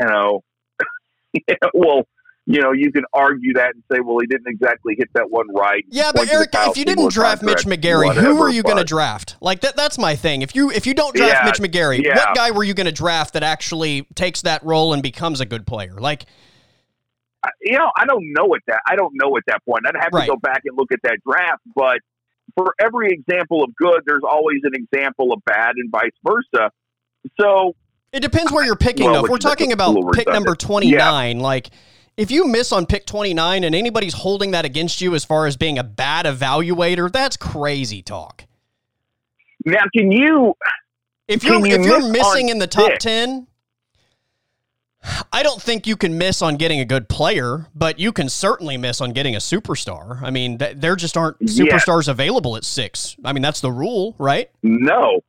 can argue that and say, well, he didn't exactly hit that one right. Yeah, but Eric, if you didn't draft Mitch McGary, who are you going to draft? Like that's my thing. If you don't draft Mitch McGary, what guy were you going to draft that actually takes that role and becomes a good player? Like, I don't know at that point. I'd have to go back and look at that draft. But for every example of good, there's always an example of bad, and vice versa. So it depends where you're picking. If we're talking about pick number 29, like, if you miss on pick 29 and anybody's holding that against you as far as being a bad evaluator, that's crazy talk. Now, if you're missing in the top 10, I don't think you can miss on getting a good player, but you can certainly miss on getting a superstar. I mean, there just aren't superstars available at 6. I mean, that's the rule, right? No.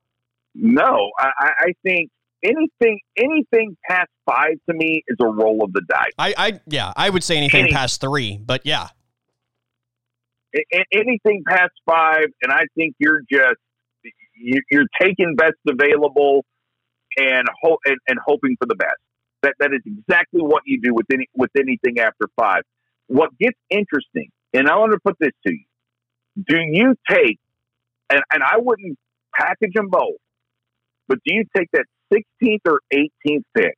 I think anything past 5 to me is a roll of the dice. I would say anything past 3, but yeah. anything past five, and I think you're just you're taking best available and hoping for the best. That is exactly what you do with anything after five. What gets interesting, and I want to put this to you: do you take and I wouldn't package them both, but do you take that 16th or 18th pick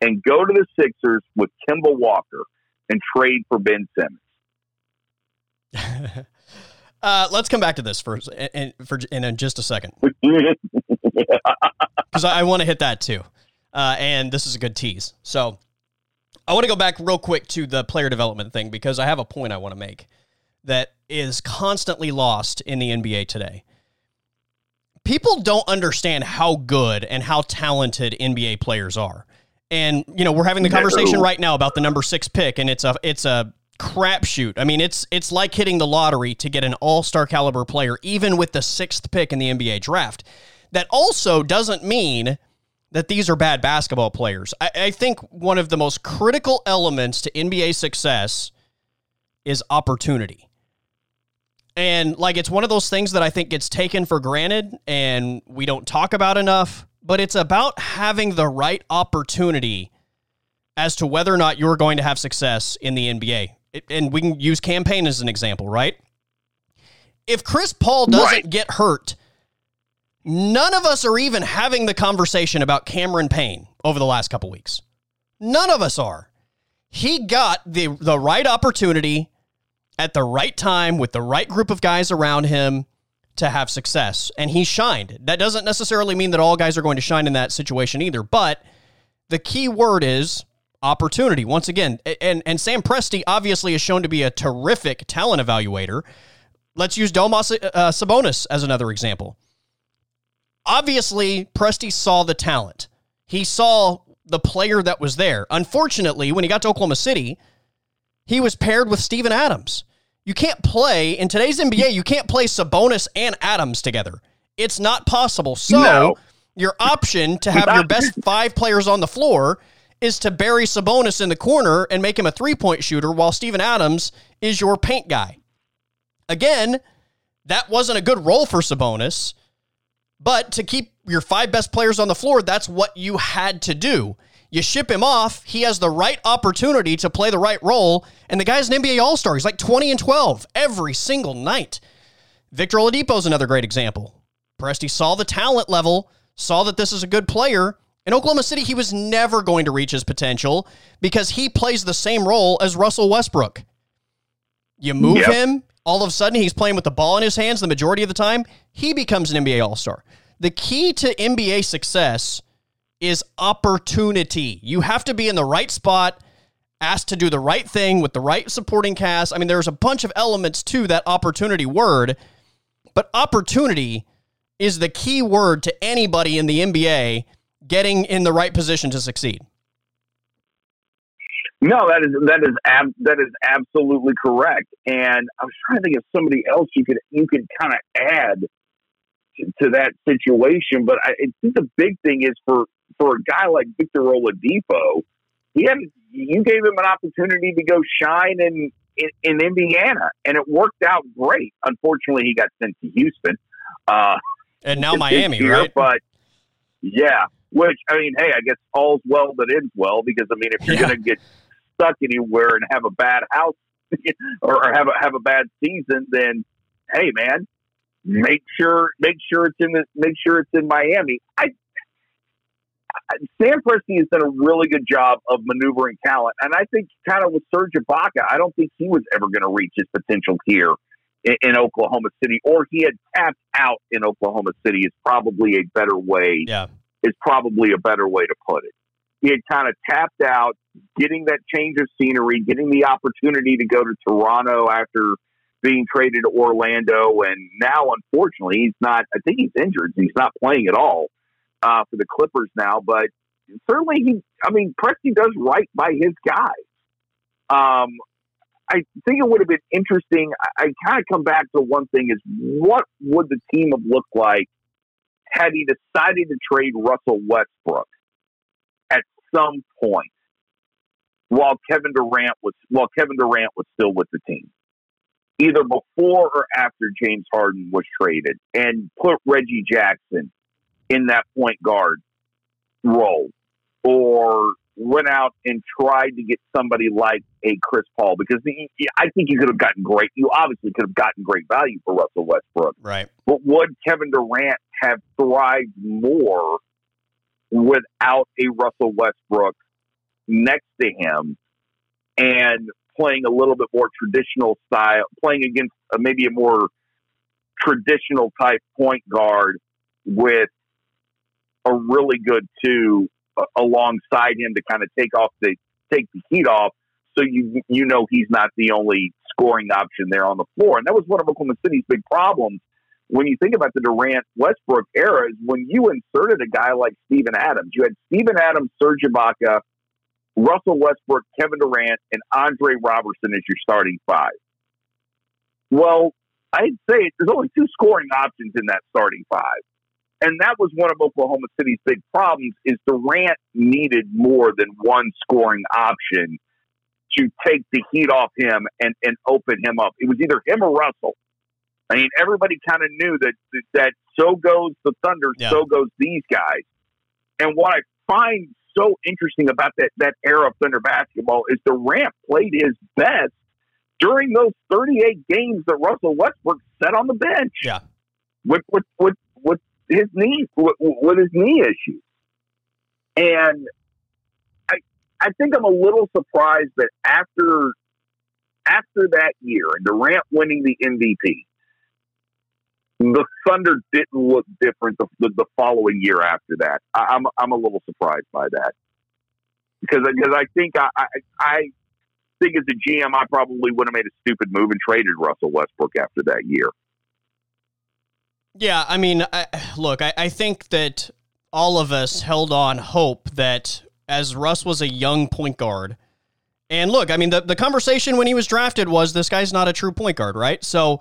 and go to the Sixers with Kemba Walker and trade for Ben Simmons? Let's come back to this in just a second, because I want to hit that too. And this is a good tease. So I want to go back real quick to the player development thing, because I have a point I want to make that is constantly lost in the NBA today. People don't understand how good and how talented NBA players are. And, you know, we're having the conversation right now about the number 6 pick, and it's a crapshoot. I mean, it's like hitting the lottery to get an all-star caliber player, even with the 6th pick in the NBA draft. That also doesn't mean that these are bad basketball players. I think one of the most critical elements to NBA success is opportunity. And, like, it's one of those things that I think gets taken for granted and we don't talk about enough, but it's about having the right opportunity as to whether or not you're going to have success in the NBA. And we can use campaign as an example, right? If Chris Paul doesn't get hurt, none of us are even having the conversation about Cameron Payne over the last couple weeks. None of us are. He got the right opportunity at the right time with the right group of guys around him to have success, and he shined. That doesn't necessarily mean that all guys are going to shine in that situation either, but the key word is opportunity. Once again, and Sam Presti obviously is shown to be a terrific talent evaluator. Let's use Domas Sabonis as another example. Obviously, Presti saw the talent. He saw the player that was there. Unfortunately, when he got to Oklahoma City, he was paired with Steven Adams. You can't play, in today's NBA, you can't play Sabonis and Adams together. It's not possible. So your option to have your best 5 players on the floor is to bury Sabonis in the corner and make him a three-point shooter while Steven Adams is your paint guy. Again, that wasn't a good role for Sabonis, but to keep your 5 best players on the floor, that's what you had to do. You ship him off, he has the right opportunity to play the right role, and the guy's an NBA All-Star. He's like 20-12 every single night. Victor Oladipo is another great example. Presti saw the talent level, saw that this is a good player. In Oklahoma City, he was never going to reach his potential because he plays the same role as Russell Westbrook. You move him, all of a sudden he's playing with the ball in his hands the majority of the time. He becomes an NBA All-Star. The key to NBA success is opportunity. You have to be in the right spot, asked to do the right thing with the right supporting cast. I mean, there's a bunch of elements to that opportunity word, but opportunity is the key word to anybody in the NBA getting in the right position to succeed. No, that is absolutely correct. And I was trying to think of somebody else you could kind of add to that situation, but I think the big thing is for a guy like Victor Oladipo, you gave him an opportunity to go shine in Indiana, and it worked out great. Unfortunately, he got sent to Houston. And now Miami, year, right? But, yeah, which, I mean, hey, I guess all's well that ends well, because, I mean, if you're going to get stuck anywhere and have a bad house or have a bad season, then, hey, man, make sure it's in Miami. Sam Presti has done a really good job of maneuvering talent, and I think kind of with Serge Ibaka, I don't think he was ever going to reach his potential here in Oklahoma City, or he had tapped out in Oklahoma City is probably a better way. Yeah, is probably a better way to put it. He had kind of tapped out, getting that change of scenery, getting the opportunity to go to Toronto after being traded to Orlando, and now unfortunately he's not. I think he's injured. He's not playing at all. For the Clippers now, but certainly Presti does right by his guys. I think it would have been interesting. I kind of come back to one thing is what would the team have looked like had he decided to trade Russell Westbrook at some point while Kevin Durant was still with the team? either before or after James Harden was traded, and put Reggie Jackson in that point guard role, or went out and tried to get somebody like a Chris Paul, because I think you could have gotten great. You obviously could have gotten great value for Russell Westbrook. Right. But would Kevin Durant have thrived more without a Russell Westbrook next to him and playing a little bit more traditional style, playing against maybe a more traditional type point guard with a really good two alongside him to kind of take the heat off, so you know he's not the only scoring option there on the floor. And that was one of Oklahoma City's big problems when you think about the Durant-Westbrook era, is when you inserted a guy like Steven Adams. You had Steven Adams, Serge Ibaka, Russell Westbrook, Kevin Durant, and Andre Robertson as your starting five. Well, I'd say there's only two scoring options in that starting five. And that was one of Oklahoma City's big problems, is Durant needed more than one scoring option to take the heat off him and open him up. It was either him or Russell. I mean, everybody kind of knew that so goes the Thunder, so goes these guys. And what I find so interesting about that era of Thunder basketball is Durant played his best during those 38 games that Russell Westbrook sat on the bench. Yeah. With his knee, with his knee issues. And I think I'm a little surprised that after that year and Durant winning the MVP, the Thunder didn't look different the following year after that. I'm a little surprised by that, because I think as a GM I probably would have made a stupid move and traded Russell Westbrook after that year. Yeah, I mean, I think that all of us held on hope that as Russ was a young point guard, and look, I mean, the conversation when he was drafted was, this guy's not a true point guard, right? So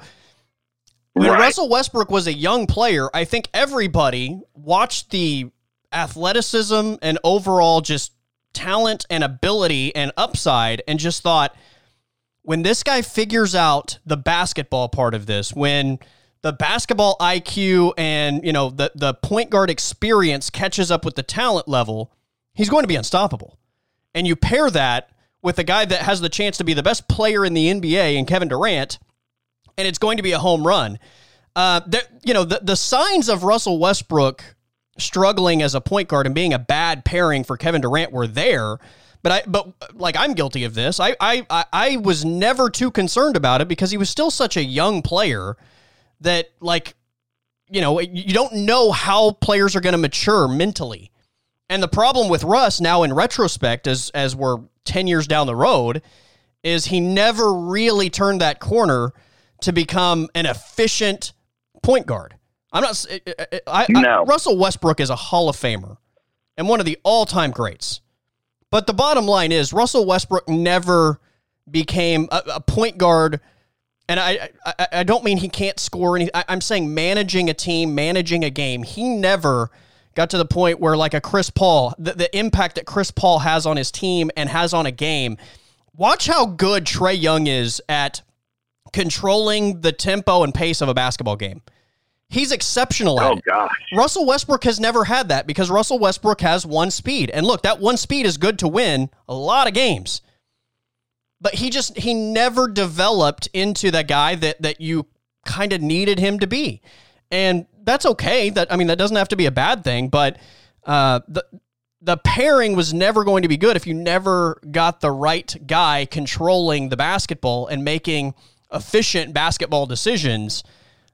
when Russell Westbrook was a young player, I think everybody watched the athleticism and overall just talent and ability and upside and just thought, when this guy figures out the basketball part of this, when the basketball IQ and, you know, the point guard experience catches up with the talent level, he's going to be unstoppable. And you pair that with a guy that has the chance to be the best player in the NBA in Kevin Durant, and it's going to be a home run. The signs of Russell Westbrook struggling as a point guard and being a bad pairing for Kevin Durant were there. But I'm guilty of this. I was never too concerned about it because he was still such a young player that, like, you know, you don't know how players are going to mature mentally. And the problem with Russ now in retrospect, as we're 10 years down the road, is he never really turned that corner to become an efficient point guard. Russell Westbrook is a Hall of Famer and one of the all-time greats. But the bottom line is Russell Westbrook never became a point guard. And I don't mean he can't score anything. I'm saying managing a team, managing a game. He never got to the point where, like a Chris Paul, the impact that Chris Paul has on his team and has on a game. Watch how good Trae Young is at controlling the tempo and pace of a basketball game. He's exceptional at it. Gosh. Russell Westbrook has never had that because Russell Westbrook has one speed. And look, that one speed is good to win a lot of games. But he never developed into the guy that you kind of needed him to be. And that's okay. That doesn't have to be a bad thing, but the pairing was never going to be good if you never got the right guy controlling the basketball and making efficient basketball decisions.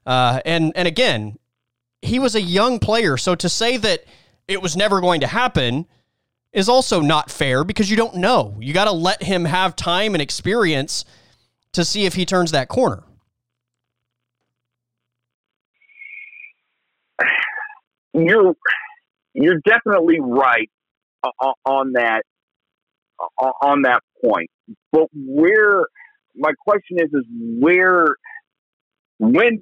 And again, he was a young player. So to say that it was never going to happen is also not fair because you don't know. You got to let him have time and experience to see if he turns that corner. You're definitely right on that point. But my question is when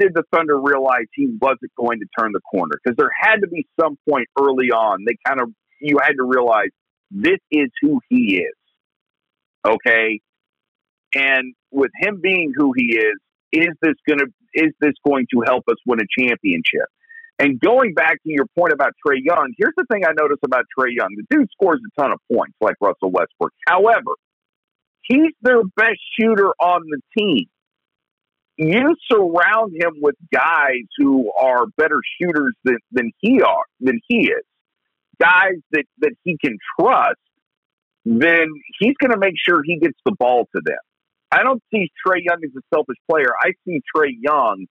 did the Thunder realize he wasn't going to turn the corner? Because there had to be some point early on you had to realize this is who he is, okay? And with him being who he is, Is this going to help us win a championship? And going back to your point about Trae Young, here's the thing I noticed about Trae Young. The dude scores a ton of points like Russell Westbrook. However, he's their best shooter on the team. You surround him with guys who are better shooters than he is, guys that he can trust, then he's going to make sure he gets the ball to them. I don't see Trae Young as a selfish player. I see Trae Young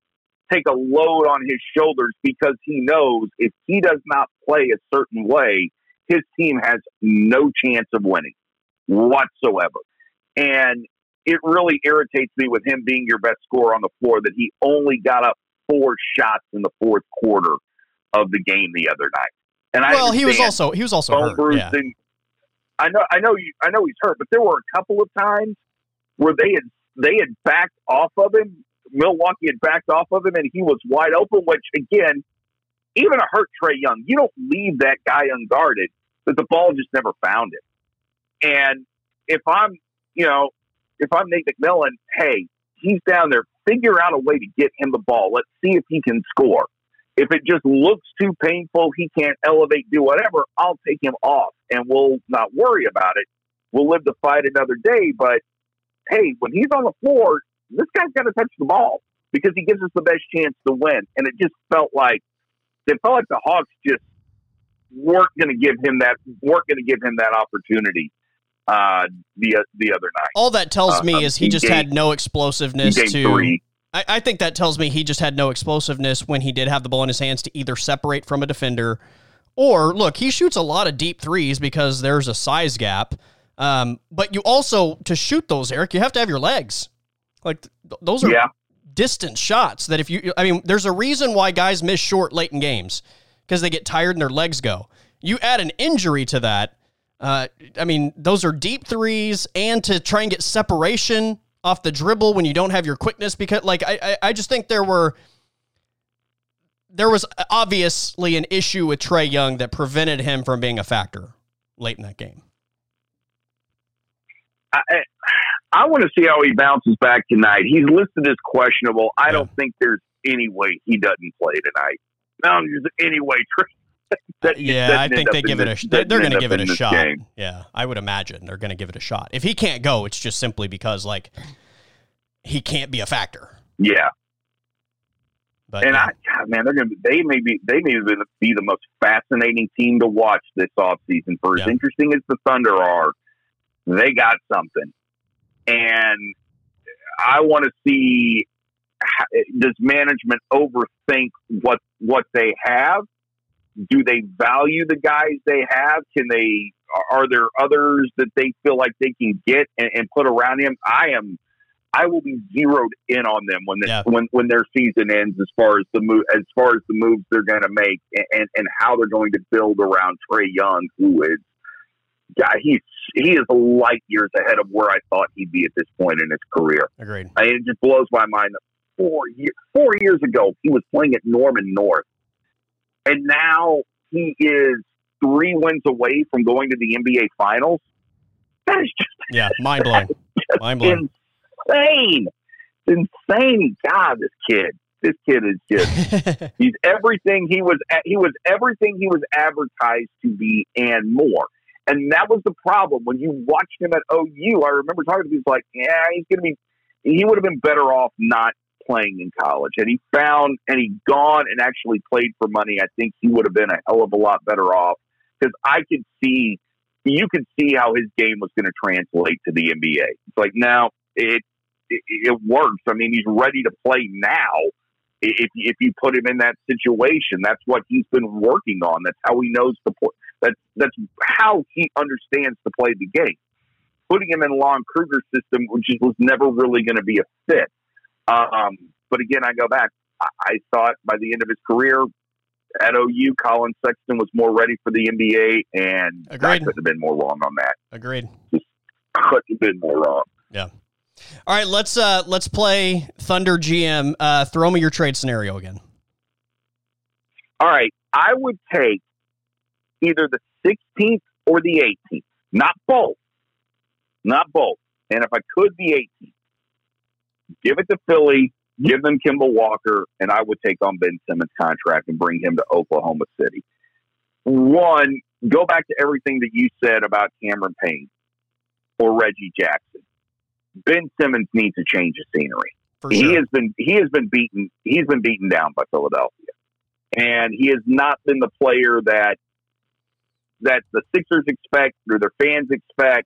take a load on his shoulders because he knows if he does not play a certain way, his team has no chance of winning whatsoever. And it really irritates me with him being your best scorer on the floor that he only got up 4 shots in the fourth quarter of the game the other night. And well, he was also hurt. Yeah. I know he's hurt, but there were a couple of times where they had backed off of him. Milwaukee had backed off of him, and he was wide open, which, again, even a hurt Trae Young, you don't leave that guy unguarded, but the ball just never found him. And if I'm Nate McMillan, hey, he's down there, figure out a way to get him the ball. Let's see if he can score. If it just looks too painful, he can't elevate, do whatever, I'll take him off, and we'll not worry about it. We'll live to fight another day, but hey, when he's on the floor, this guy's got to touch the ball because he gives us the best chance to win. And it felt like the Hawks just weren't going to give him that opportunity the other night. All that tells me is he just had no explosiveness to. I think that tells me he just had no explosiveness when he did have the ball in his hands to either separate from a defender or look. He shoots a lot of deep threes because there's a size gap. But you also, to shoot those, Eric, you have to have your legs. Like those are distant shots that there's a reason why guys miss short late in games because they get tired and their legs go. You add an injury to that. Those are deep threes, and to try and get separation off the dribble when you don't have your quickness, because I just think there was obviously an issue with Trae Young that prevented him from being a factor late in that game. I want to see how he bounces back tonight. He's listed as questionable. I don't think there's any way he doesn't play tonight. No, there's any way. I think they're going to give it a shot. Game. Yeah, I would imagine they're going to give it a shot. If he can't go, it's just simply because he can't be a factor. Yeah. But, they may be the most fascinating team to watch this offseason. For as interesting as the Thunder are, they got something. And I want to see, does management overthink what they have? Do they value the guys they have? Are there others that they feel like they can get and put around him? I will be zeroed in on them when their season ends, as far as the moves they're going to make and how they're going to build around Trae Young, who is. Yeah, he is light years ahead of where I thought he'd be at this point in his career. Agreed. It just blows my mind. 4 years ago, he was playing at Norman North, and now he is 3 wins away from going to the NBA Finals. That is just mind blowing, insane. It's insane. God, this kid is just he's everything he was advertised to be and more. And that was the problem. When you watched him at OU, I remember talking to people like, yeah, he would have been better off not playing in college. And he'd gone and actually played for money. I think he would have been a hell of a lot better off because you could see how his game was going to translate to the NBA. It's like, now it works. I mean, he's ready to play now. If you put him in that situation, that's what he's been working on. That's how he knows the play. That's how he understands to play the game. Putting him in Lon Kruger's system, which was never really going to be a fit. But again, I go back. I thought by the end of his career at OU, Colin Sexton was more ready for the NBA, and I couldn't have been more wrong on that. Agreed. Just couldn't have been more wrong. Yeah. All right, let's play Thunder GM. Throw me your trade scenario again. All right, I would take either the 16th or the 18th, not both. And if I could, the 18th, give it to Philly Give them Kemba Walker, and I would take on Ben Simmons' contract and bring him to Oklahoma City. One, go back to everything that you said about Cameron Payne or Reggie Jackson. Ben Simmons needs to change his scenery. For sure. He's been beaten down by Philadelphia. And he has not been the player that the Sixers expect or their fans expect.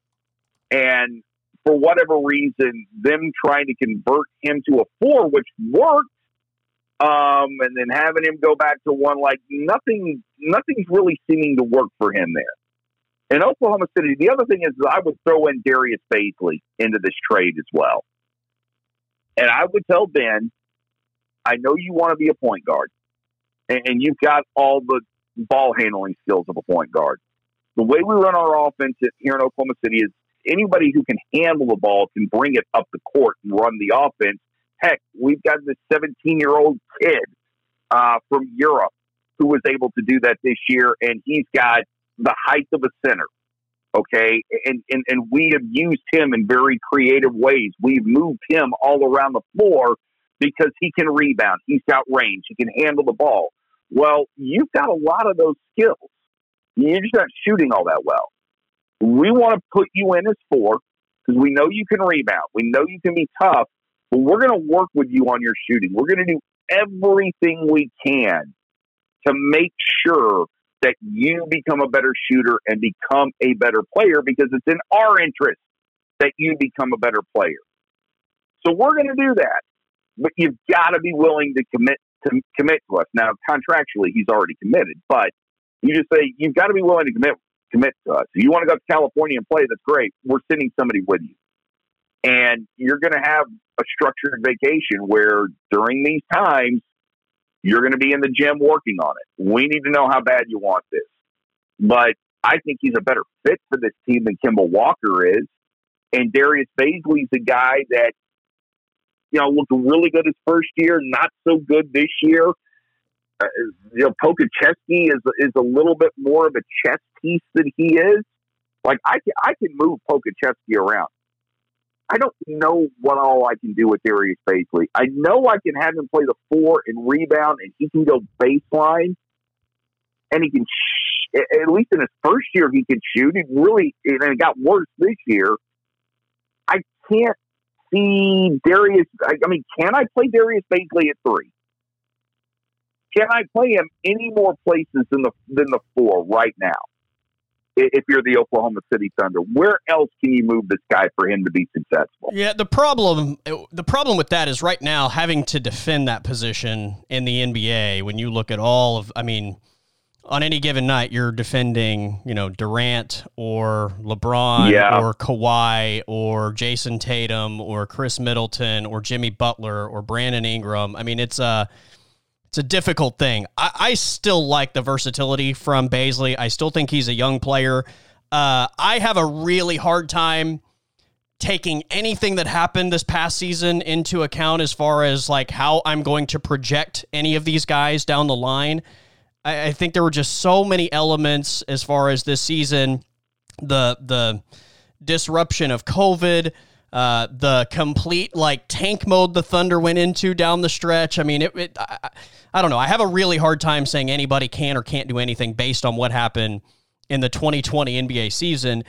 And for whatever reason, them trying to convert him to a 4, which worked, and then having him go back to 1, like nothing's really seeming to work for him there. In Oklahoma City, the other thing is I would throw in Darius Baisley into this trade as well. And I would tell Ben, I know you want to be a point guard, and you've got all the ball handling skills of a point guard. The way we run our offense here in Oklahoma City is anybody who can handle the ball can bring it up the court and run the offense. Heck, we've got this 17-year-old kid from Europe who was able to do that this year, and he's got the height of a center. Okay, and we have used him in very creative ways. We've moved him all around the floor because he can rebound. He's got range. He can handle the ball. Well, you've got a lot of those skills. You're just not shooting all that well. We want to put you in as 4 because we know you can rebound. We know you can be tough, but we're going to work with you on your shooting. We're going to do everything we can to make sure that you become a better shooter and become a better player because it's in our interest that you become a better player. So we're going to do that, but you've got to be willing to commit to us. Now, contractually, he's already committed, but you just say, you've got to be willing to commit to us. If you want to go to California and play, that's great. We're sending somebody with you. And you're going to have a structured vacation where during these times, you're going to be in the gym working on it. We need to know how bad you want this. But I think he's a better fit for this team than Kemba Walker is. And Darius Baisley's a guy that, looked really good his first year, not so good this year. Pokuševski is a little bit more of a chess piece than he is. Like, I can move Pokuševski around. I don't know what all I can do with Darius Baisley. I know I can have him play the 4 and rebound, and he can go baseline, and he can, at least in his first year, he can shoot. He really, and it got worse this year. I can't see Darius. Can I play Darius Baisley at 3? Can I play him any more places than the 4 right now? If you're the Oklahoma City Thunder, where else can you move this guy for him to be successful? Yeah, the problem with that is right now having to defend that position in the NBA, when you look at on any given night, you're defending, Durant or LeBron or Kawhi or Jason Tatum or Chris Middleton or Jimmy Butler or Brandon Ingram. It's a difficult thing. I still like the versatility from Baisley. I still think he's a young player. I have a really hard time taking anything that happened this past season into account as far as how I'm going to project any of these guys down the line. I think there were just so many elements as far as this season, the disruption of COVID, the complete tank mode the Thunder went into down the stretch. I don't know. I have a really hard time saying anybody can or can't do anything based on what happened in the 2020 NBA season.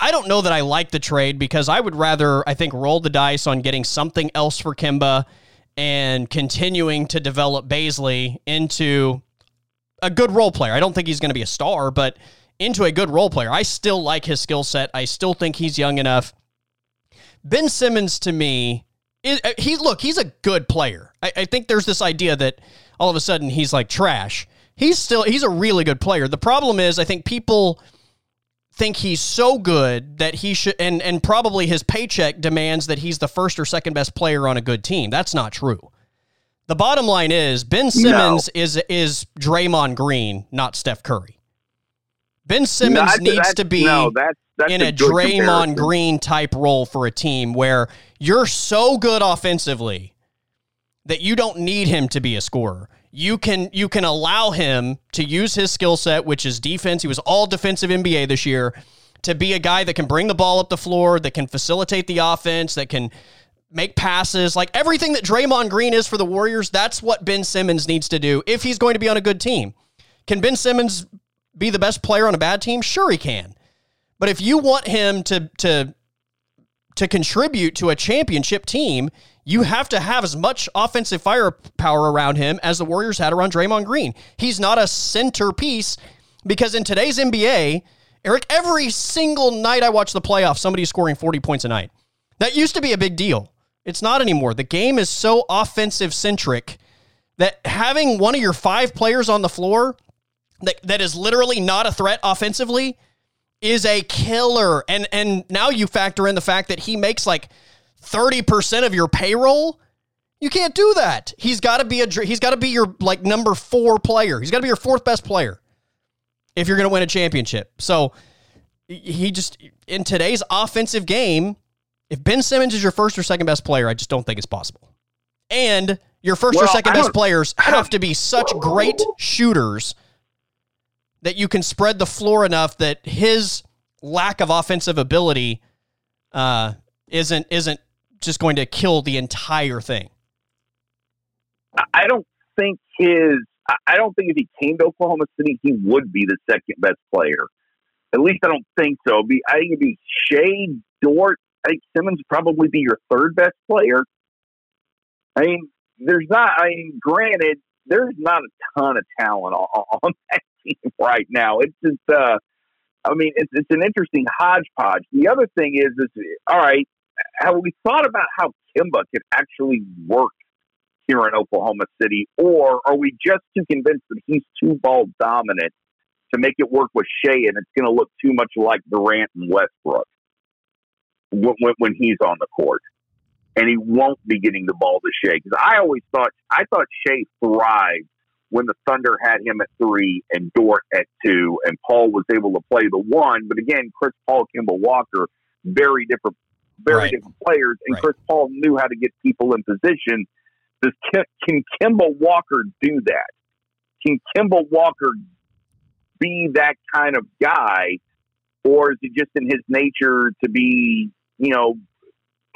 I don't know that I like the trade because I would rather, I think, roll the dice on getting something else for Kemba and continuing to develop Baisley into a good role player. I don't think he's going to be a star, but into a good role player. I still like his skill set. I still think he's young enough. Ben Simmons, to me, he's a good player. I think there's this idea that all of a sudden he's trash. He's a really good player. The problem is I think people think he's so good that he should, and probably his paycheck demands that he's the first or second best player on a good team. That's not true. The bottom line is Ben Simmons is Draymond Green, not Steph Curry. Ben Simmons needs to be... That's in a Draymond Green type role for a team where you're so good offensively that you don't need him to be a scorer. You can allow him to use his skill set, which is defense. He was all defensive NBA this year, to be a guy that can bring the ball up the floor, that can facilitate the offense, that can make passes, like everything that Draymond Green is for the Warriors, that's what Ben Simmons needs to do if he's going to be on a good team. Can Ben Simmons be the best player on a bad team? Sure he can. But if you want him to contribute to a championship team, you have to have as much offensive firepower around him as the Warriors had around Draymond Green. He's not a centerpiece because in today's NBA, Eric, every single night I watch the playoffs, somebody's scoring 40 points a night. That used to be a big deal. It's not anymore. The game is so offensive-centric that having one of your five players on the floor that is literally not a threat offensively is a killer. And now you factor in the fact that he makes like 30% of your payroll. You can't do that. He's got to be your like number four player. He's got to be your fourth best player if you're going to win a championship. So he just, in today's offensive game, if Ben Simmons is your first or second best player, I just don't think it's possible. And your first or second best players have to be such great shooters that you can spread the floor enough that his lack of offensive ability isn't just going to kill the entire thing. I don't think if he came to Oklahoma City, he would be the second best player. At least I don't think so. I think it'd be Shea, Dort. I think Simmons would probably be your third best player. I mean, granted, there's not a ton of talent on that team right now. It's just, it's an interesting hodgepodge. The other thing is, all right, have we thought about how Kimba could actually work here in Oklahoma City, or are we just too convinced that he's too ball dominant to make it work with Shea, and it's going to look too much like Durant and Westbrook when he's on the court, and he won't be getting the ball to Shea? Because I thought Shea thrived when the Thunder had him at 3 and Dort at 2, and Paul was able to play the 1. But again, Chris Paul, Kemba Walker, very different players, and right. Chris Paul knew how to get people in position. Can Kemba Walker do that? Can Kemba Walker be that kind of guy, or is it just in his nature to be,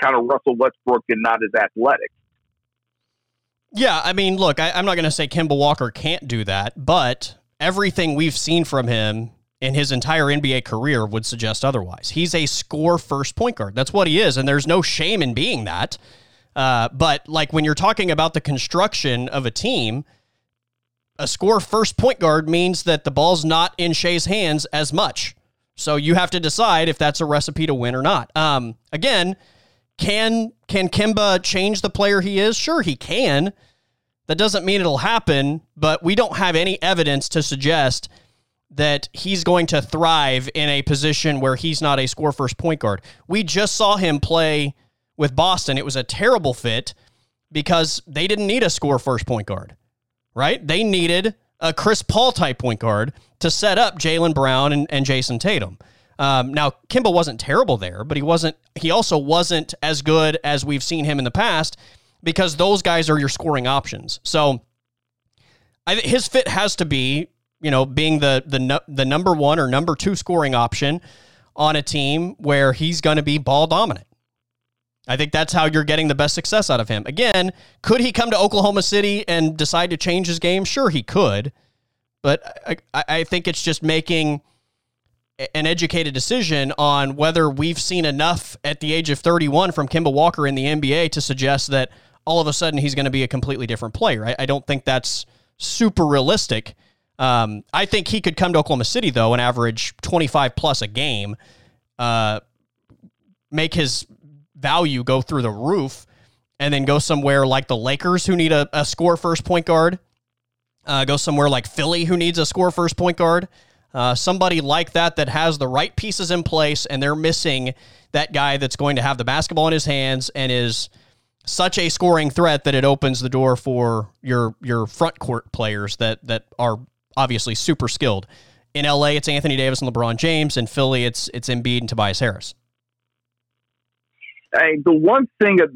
kind of Russell Westbrook and not as athletic? Yeah, I mean, look, I'm not going to say Kemba Walker can't do that, but everything we've seen from him in his entire NBA career would suggest otherwise. He's a score-first point guard. That's what he is, and there's no shame in being that. But like when you're talking about the construction of a team, a score-first point guard means that the ball's not in Shea's hands as much. So you have to decide if that's a recipe to win or not. Again, can Kemba change the player he is? Sure, he can. That doesn't mean it'll happen, but we don't have any evidence to suggest that he's going to thrive in a position where he's not a score-first point guard. We just saw him play with Boston. It was a terrible fit because they didn't need a score-first point guard, right? They needed a Chris Paul-type point guard to set up Jaylen Brown and Jason Tatum. Now, Kemba wasn't terrible there, but he also wasn't as good as we've seen him in the past because those guys are your scoring options. So his fit has to be, being the number one or number two scoring option on a team where he's going to be ball dominant. I think that's how you're getting the best success out of him. Again, could he come to Oklahoma City and decide to change his game? Sure, he could, but I think it's just making an educated decision on whether we've seen enough at the age of 31 from Kemba Walker in the NBA to suggest that all of a sudden he's going to be a completely different player. I don't think that's super realistic. I think he could come to Oklahoma City, though, and average 25 plus a game, make his value go through the roof, and then go somewhere like the Lakers who need a score first point guard, go somewhere like Philly who needs a score first point guard. Somebody like that has the right pieces in place, and they're missing that guy that's going to have the basketball in his hands and is such a scoring threat that it opens the door for your front court players that are obviously super skilled. In LA, it's Anthony Davis and LeBron James. In Philly, it's Embiid and Tobias Harris. The one thing that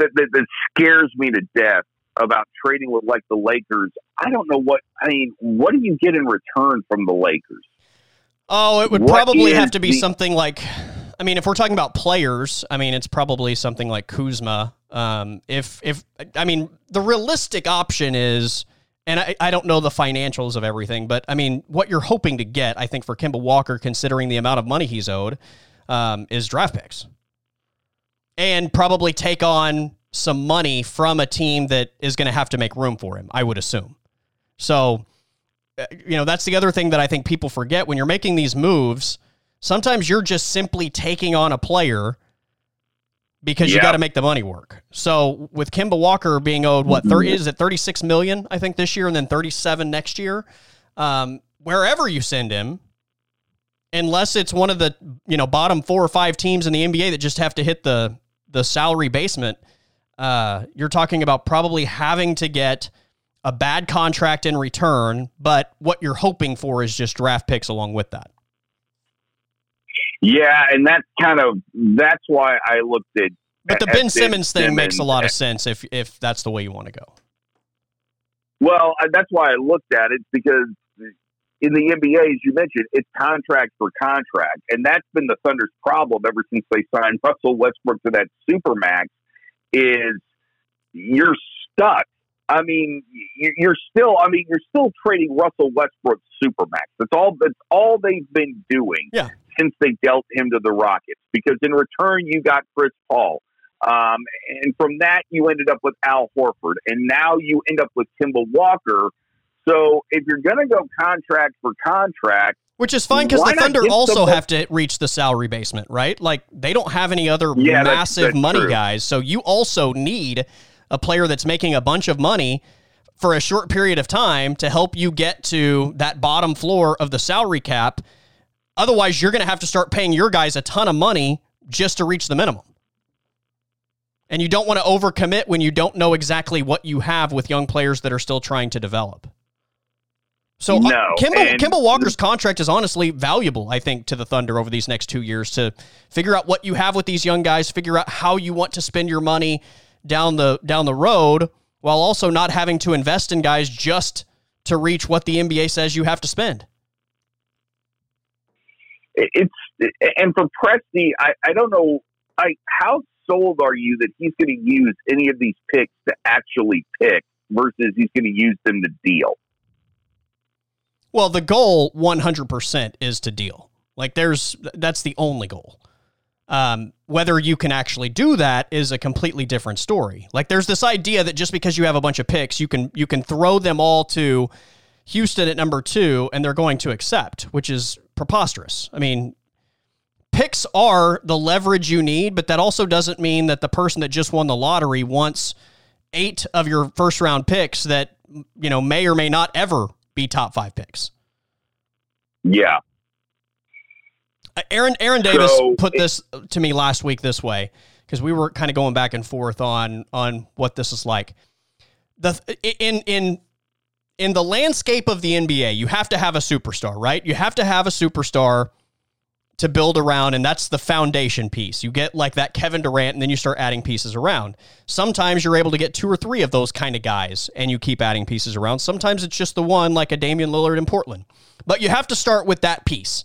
scares me to death about trading with like the Lakers, I don't know what do you get in return from the Lakers? Oh, it would probably have to be something like I mean, if we're talking about players, I mean, it's probably something like Kuzma. I mean, the realistic option is, and I don't know the financials of everything, but I mean, what you're hoping to get, I think, for Kemba Walker, considering the amount of money he's owed, is draft picks. And probably take on some money from a team that is going to have to make room for him, I would assume. So, you know, that's the other thing that I think people forget. When you're making these moves, sometimes you're just simply taking on a player because you got to make the money work. So with Kemba Walker being owed, what, $36 million, I think, this year, and then $37 next year, wherever you send him, unless it's one of the, you know, bottom 4 or 5 teams in the NBA that just have to hit the salary basement, you're talking about probably having to get a bad contract in return, but what you're hoping for is just draft picks along with that. Yeah, and that's why I looked at... But the Ben Simmons thing makes a lot of sense if that's the way you want to go. Well, that's why I looked at it, because in the NBA, as you mentioned, it's contract for contract, and that's been the Thunder's problem ever since they signed Russell Westbrook to that Supermax, is you're stuck. I mean, you're still trading Russell Westbrook Supermax. That's all they've been doing since they dealt him to the Rockets, because in return you got Chris Paul. And from that you ended up with Al Horford, and now you end up with Kemba Walker. So if you're going to go contract for contract, which is fine, because the Thunder also have to reach the salary basement, right? Like, they don't have any other massive money guys. So you also need a player that's making a bunch of money for a short period of time to help you get to that bottom floor of the salary cap. Otherwise, you're going to have to start paying your guys a ton of money just to reach the minimum. And you don't want to overcommit when you don't know exactly what you have with young players that are still trying to develop. So Kemba Walker's contract is honestly valuable, I think, to the Thunder over these next 2 years, to figure out what you have with these young guys, figure out how you want to spend your money down the road, while also not having to invest in guys just to reach what the NBA says you have to spend. And for Presti, I don't know, how sold are you that he's going to use any of these picks to actually pick versus he's going to use them to deal? Well, the goal 100% is to deal. Like, that's the only goal. Whether you can actually do that is a completely different story. Like, there's this idea that just because you have a bunch of picks, you can throw them all to Houston at number 2 and they're going to accept, which is preposterous. I mean, picks are the leverage you need, but that also doesn't mean that the person that just won the lottery wants 8 of your first round picks that, you know, may or may not ever be top 5 picks. Yeah. Aaron Davis put this to me last week this way, because we were kind of going back and forth on what this is like. In the landscape of the NBA, you have to have a superstar, right? You have to have a superstar to build around, and that's the foundation piece. You get like that Kevin Durant, and then you start adding pieces around. Sometimes you're able to get 2 or 3 of those kind of guys, and you keep adding pieces around. Sometimes it's just the one, like a Damian Lillard in Portland. But you have to start with that piece.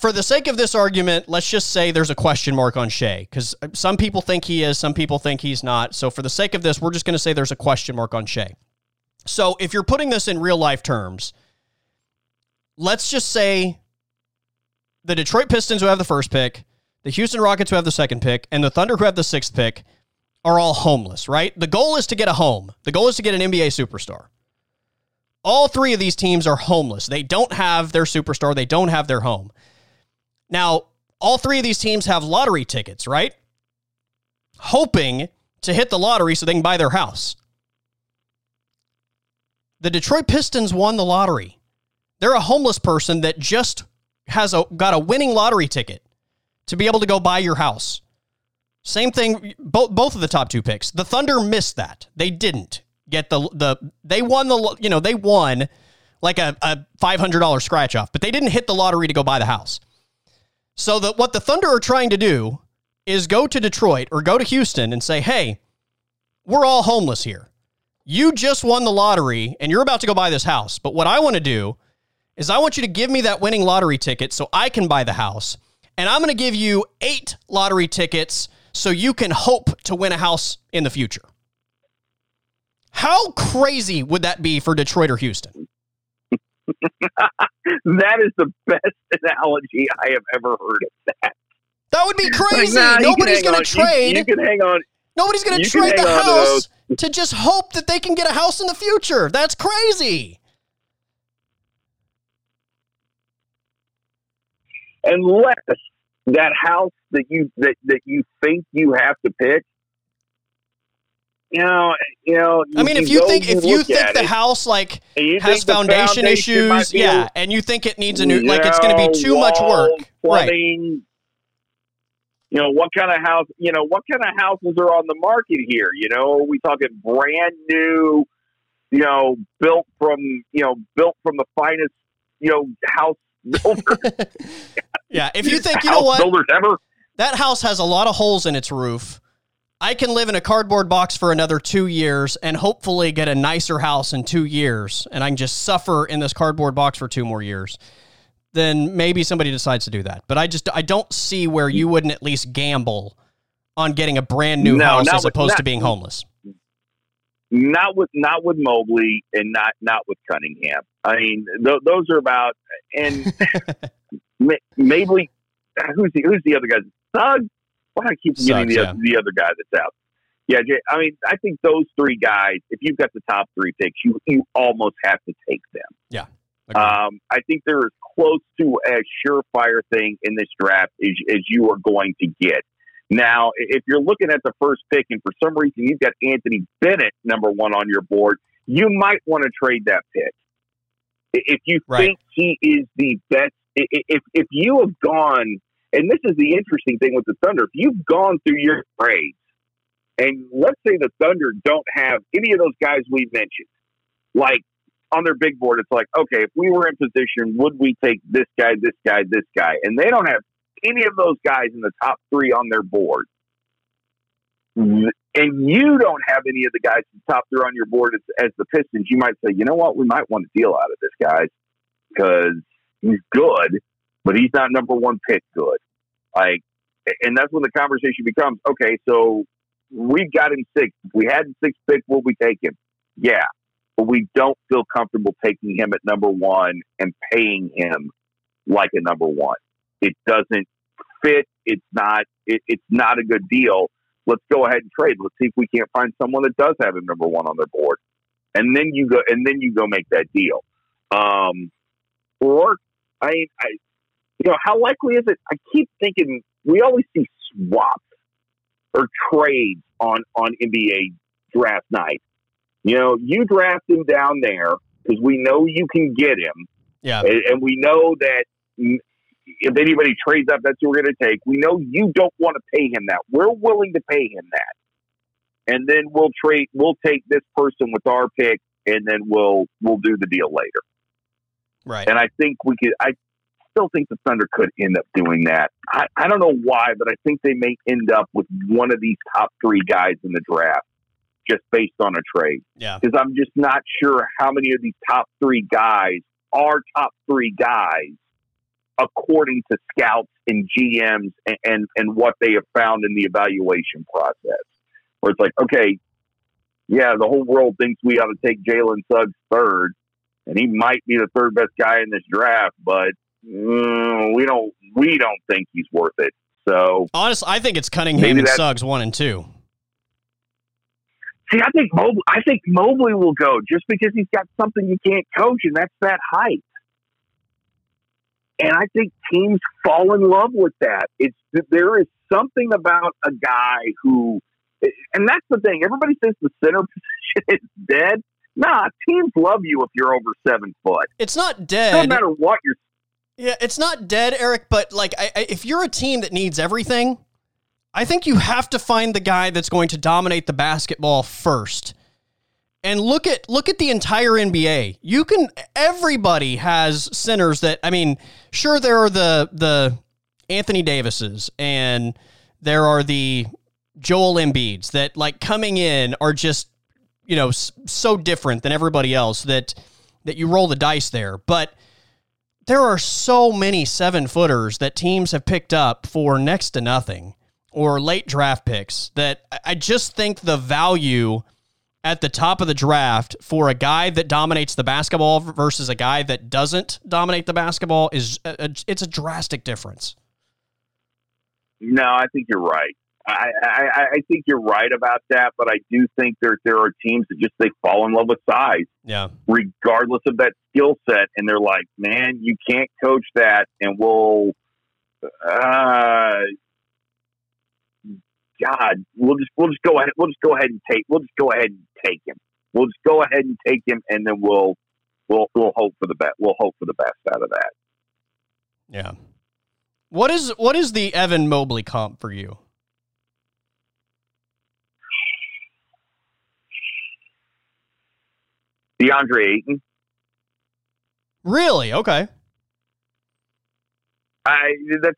For the sake of this argument, let's just say there's a question mark on Shea, because some people think he is, some people think he's not. So for the sake of this, we're just going to say there's a question mark on Shea. So if you're putting this in real life terms, let's just say the Detroit Pistons, who have the first pick, the Houston Rockets, who have the second pick, and the Thunder, who have the 6th pick, are all homeless, right? The goal is to get a home. The goal is to get an NBA superstar. All 3 of these teams are homeless. They don't have their superstar. They don't have their home. Now, all 3 of these teams have lottery tickets, right? Hoping to hit the lottery so they can buy their house. The Detroit Pistons won the lottery. They're a homeless person that just got a winning lottery ticket to be able to go buy your house. Same thing, both of the top 2 picks. The Thunder missed that. They didn't get they won like a $500 scratch off, but they didn't hit the lottery to go buy the house. So what the Thunder are trying to do is go to Detroit or go to Houston and say, "Hey, we're all homeless here. You just won the lottery, and you're about to go buy this house. But what I want to do is I want you to give me that winning lottery ticket so I can buy the house. and I'm going to give you 8 lottery tickets so you can hope to win a house in the future. How crazy would that be for Detroit or Houston? That is the best analogy I have ever heard of that. That would be crazy. Like, nah, nobody's going to trade. You can hang on. Nobody's going to trade the house to just hope that they can get a house in the future. That's crazy. Unless that house that you think you have to pick, you know. I mean, if you think the house like has foundation issues, yeah, and you think it needs a new, like it's going to be too much work, plumbing, right? You know, what kind of house? You know, what kind of houses are on the market here? You know, are we talking brand new? You know, built from the finest, you know, house builder. Yeah, if you think, you know what, builders ever. That house has a lot of holes in its roof. I can live in a cardboard box for another 2 years and hopefully get a nicer house in 2 years, and I can just suffer in this cardboard box for 2 more years. Then maybe somebody decides to do that. But I don't see where you wouldn't at least gamble on getting a brand new house as opposed to being homeless. Not with Mobley and not with Cunningham. I mean, those are about, and Mobley, who's the other guy? Suggs? Why do I keep forgetting the other guy that's out? Yeah, I mean, I think those 3 guys, if you've got the top 3 picks, you almost have to take them. Yeah. Okay. I think they're as close to a surefire thing in this draft as you are going to get. Now, if you're looking at the first pick and for some reason you've got Anthony Bennett number 1 on your board, you might want to trade that pick. If you think he is the best, if you have gone, and this is the interesting thing with the Thunder, if you've gone through your grades, and let's say the Thunder don't have any of those guys we mentioned, like, on their big board, it's like, okay, if we were in position, would we take this guy, this guy, this guy? And they don't have any of those guys in the top 3 on their board. And you don't have any of the guys in the top 3 on your board as the Pistons. You might say, you know what, we might want to deal out of this guy because he's good, but he's not number 1 pick good. Like, and that's when the conversation becomes, okay, so we got him 6th. If we had the 6th pick, will we take him? Yeah. But we don't feel comfortable taking him at number 1 and paying him like a number 1. It doesn't fit. It's not a good deal. Let's go ahead and trade. Let's see if we can't find someone that does have him number 1 on their board. And then you go make that deal. You know, how likely is it? I keep thinking we always see swaps or trades on NBA draft night. You know, you draft him down there because we know you can get him. Yeah. And we know that if anybody trades up, that's who we're going to take. We know you don't want to pay him that. We're willing to pay him that. And then we'll take this person with our pick, and then we'll do the deal later. Right. And I think I still think the Thunder could end up doing that. I don't know why, but I think they may end up with one of these top 3 guys in the draft, just based on a trade. Yeah. Because I'm just not sure how many of these top 3 guys are top 3 guys according to scouts and GMs and what they have found in the evaluation process. Where it's like, okay, yeah, the whole world thinks we ought to take Jalen Suggs 3rd, and he might be the 3rd best guy in this draft, but we don't think he's worth it. So honestly, I think it's Cunningham and Suggs 1 and 2. See, I think Mobley will go just because he's got something you can't coach, and that's that height. And I think teams fall in love with that. There is something about a guy who, and that's the thing. Everybody says the center position is dead. Nah, teams love you if you're over 7 foot. It's not dead. No matter what you're. Yeah, it's not dead, Eric. But like, if you're a team that needs everything, I think you have to find the guy that's going to dominate the basketball first. And look at the entire NBA. Everybody has centers that, I mean, sure, there are the Anthony Davises and there are the Joel Embiids that, like, coming in are just, you know, so different than everybody else that you roll the dice there. But there are so many 7-footers that teams have picked up for next to nothing or late draft picks that I just think the value at the top of the draft for a guy that dominates the basketball versus a guy that doesn't dominate the basketball is it's a drastic difference. No, I think you're right. I think you're right about that, but I do think there are teams that just, they fall in love with size. Yeah. Regardless of that skill set. And they're like, man, you can't coach that. And we'll just go ahead and take him. We'll just go ahead and take him. And then we'll hope for the best. We'll hope for the best out of that. Yeah. What is the Evan Mobley comp for you? DeAndre Ayton. Really? Okay. I don't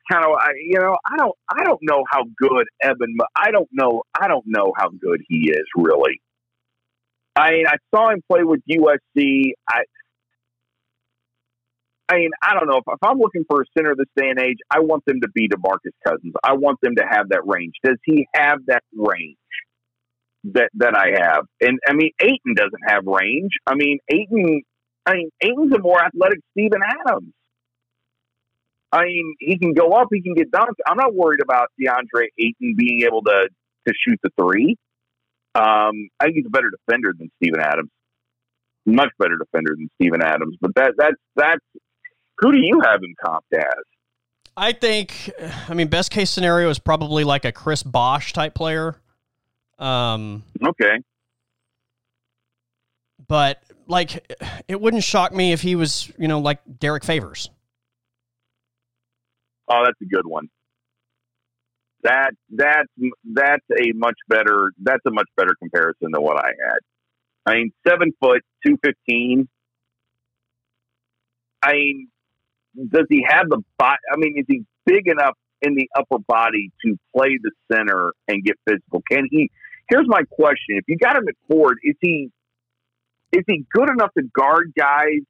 know how good he is, really. I mean, I saw him play with USC. I don't know. If I'm looking for a center this day and age, I want them to be DeMarcus Cousins. I want them to have that range. Does he have that range that I have? And I mean, Ayton doesn't have range. I mean, Ayton's a more athletic Steven Adams. I mean, he can go up, he can get dunked. I'm not worried about DeAndre Ayton being able to shoot the three. I think he's a better defender than Steven Adams. Much better defender than Steven Adams. But that's who do you have him comped as? I mean, best case scenario is probably like a Chris Bosh type player. Okay. But like, it wouldn't shock me if he was, you know, like Derek Favors. Oh, that's a good one. That's a much better comparison than what I had. I mean, 7 foot, 215. I mean, does he have the body? I mean, is he big enough in the upper body to play the center and get physical? Can he? Here's my question: if you got him at forward, is he good enough to guard guys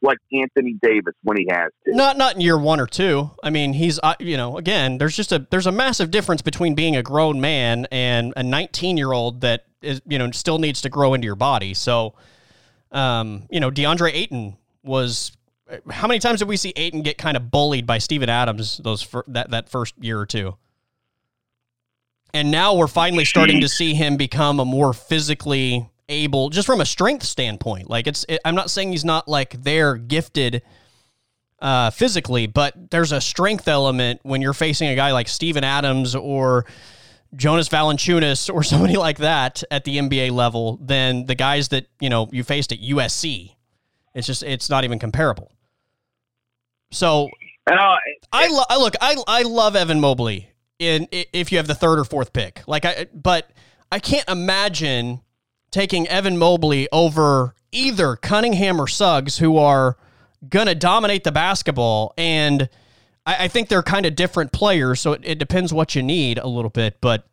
like Anthony Davis when he has to? Not in year one or two. I mean, he's, you know, again, there's a massive difference between being a grown man and a 19-year-old that is, you know, still needs to grow into your body. So, you know, DeAndre Ayton was, how many times did we see Ayton get kind of bullied by Steven Adams that first year or two? And now we're finally starting to see him become a more physically able, just from a strength standpoint. Like I'm not saying he's not like they're gifted physically, but there's a strength element when you're facing a guy like Steven Adams or Jonas Valanciunas or somebody like that at the NBA level than the guys that, you know, you faced at USC. It's just, it's not even comparable. So I love Evan Mobley in if you have the third or fourth pick, but I can't imagine taking Evan Mobley over either Cunningham or Suggs, who are going to dominate the basketball. And I think they're kind of different players. So it depends what you need a little bit, but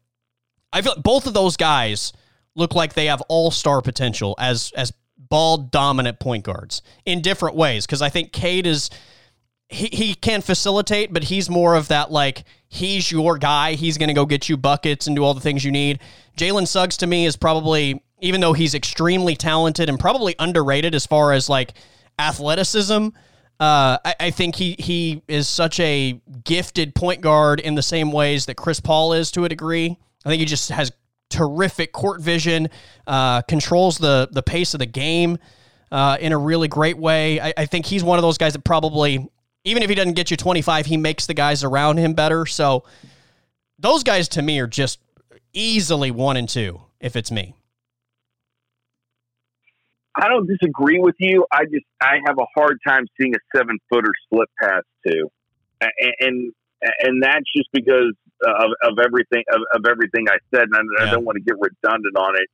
I feel like both of those guys look like they have all-star potential as ball dominant point guards in different ways. Cause I think Cade is, he can facilitate, but he's more of that, like, he's your guy. He's going to go get you buckets and do all the things you need. Jalen Suggs to me is probably, even though he's extremely talented and probably underrated as far as like athleticism, I think he is such a gifted point guard in the same ways that Chris Paul is to a degree. I think he just has terrific court vision, controls the pace of the game in a really great way. I think he's one of those guys that probably, even if he doesn't get you 25, he makes the guys around him better. So those guys to me are just easily 1 and 2 if it's me. I don't disagree with you. I have a hard time seeing a 7-footer slip past two, and that's just because of everything I said. And I don't want to get redundant on it.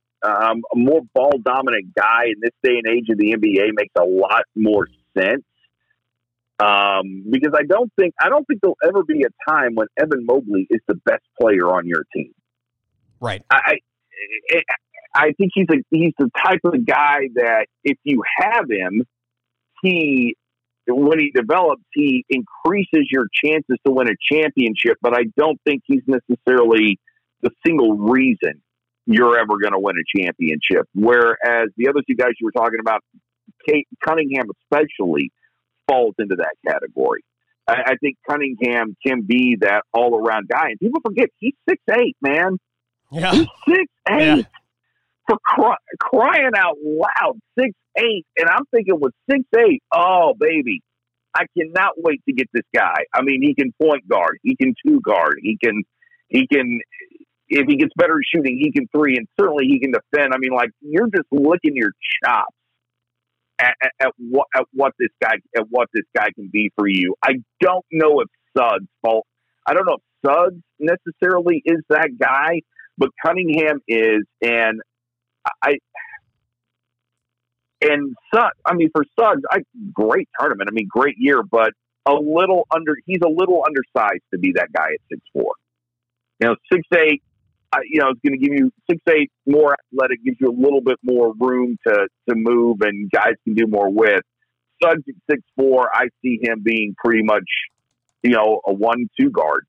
A more ball dominant guy in this day and age of the NBA makes a lot more sense. Because I don't think there'll ever be a time when Evan Mobley is the best player on your team. Right. I think he's the type of guy that if you have him, he when he develops, he increases your chances to win a championship, but I don't think he's necessarily the single reason you're ever going to win a championship. Whereas the other two guys you were talking about, Cunningham especially, falls into that category. I think Cunningham can be that all-around guy. And people forget, he's 6'8", man. Yeah. He's 6'8". Yeah. For crying out loud, 6'8". And I'm thinking with 6'8", oh, baby, I cannot wait to get this guy. I mean, he can point guard. He can two guard. He can if he gets better shooting, he can three. And certainly he can defend. I mean, like, you're just licking your chops at what this guy can be for you. I don't know if Suggs necessarily is that guy, but Cunningham is, for Suggs, great tournament. I mean, great year, but he's a little undersized to be that guy at 6'4". You know, 6'8". It's going to give you 6'8", more athletic, gives you a little bit more room to move, and guys can do more with. Suggs at 6'4", I see him being pretty much, a 1-2 guard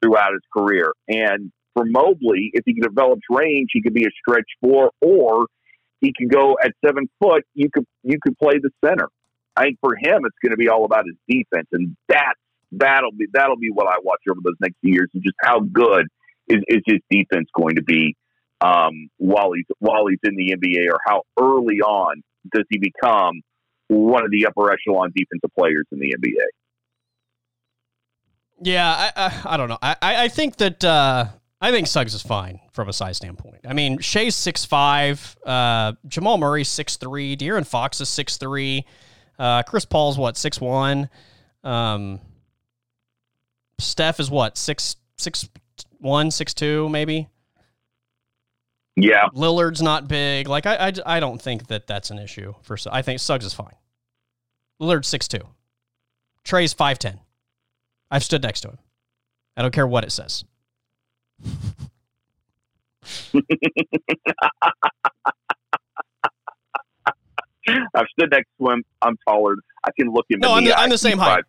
throughout his career. And for Mobley, if he develops range, he could be a stretch 4, or he could go at 7 foot. You could play the center. I think for him, it's going to be all about his defense, and that'll be what I watch over those next few years, and just how good is his defense going to be while he's in the NBA, or how early on does he become one of the upper echelon defensive players in the NBA? Yeah, I don't know. I think that I think Suggs is fine from a size standpoint. I mean, Shea's 6'5", Jamal Murray's 6'3", De'Aaron Fox is 6'3", Chris Paul's 6'1", Steph is 6'1", 6'2", maybe. Yeah, Lillard's not big. Like I don't think that's an issue for. I think Suggs is fine. Lillard's 6'2", Trey's 5'10". I've stood next to him. I don't care what it says. I've stood next to him. I'm taller. I can look him. No, I'm the same height.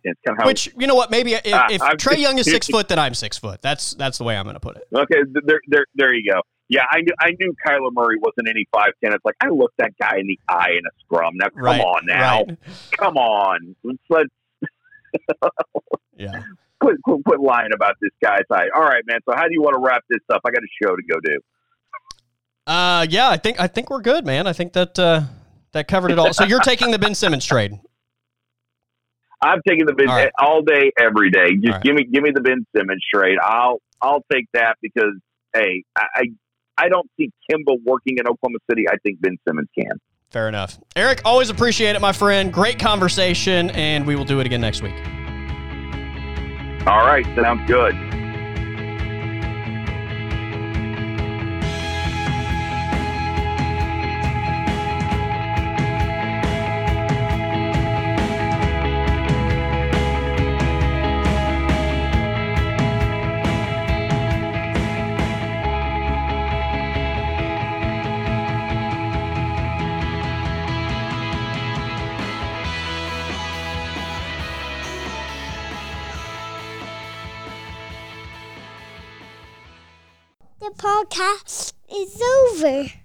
Which, you know what? Maybe if Trey Young is 6 foot, then I'm 6 foot. That's the way I'm going to put it. Okay, there you go. Yeah, I knew Kyler Murray wasn't any 5'10". It's like, I looked that guy in the eye in a scrum. Now, come on now. Right. Come on. Let's yeah. Quit lying about this guy's height. All right, man. So how do you want to wrap this up? I got a show to go do. Yeah, I think we're good, man. I think that that covered it all. So you're taking the Ben Simmons trade. I'm taking the Ben all day, every day. Just give me the Ben Simmons trade. I'll take that because, hey, I don't see Kimba working in Oklahoma City. I think Ben Simmons can. Fair enough. Eric, always appreciate it, my friend. Great conversation, and we will do it again next week. All right, sounds good. The podcast is over.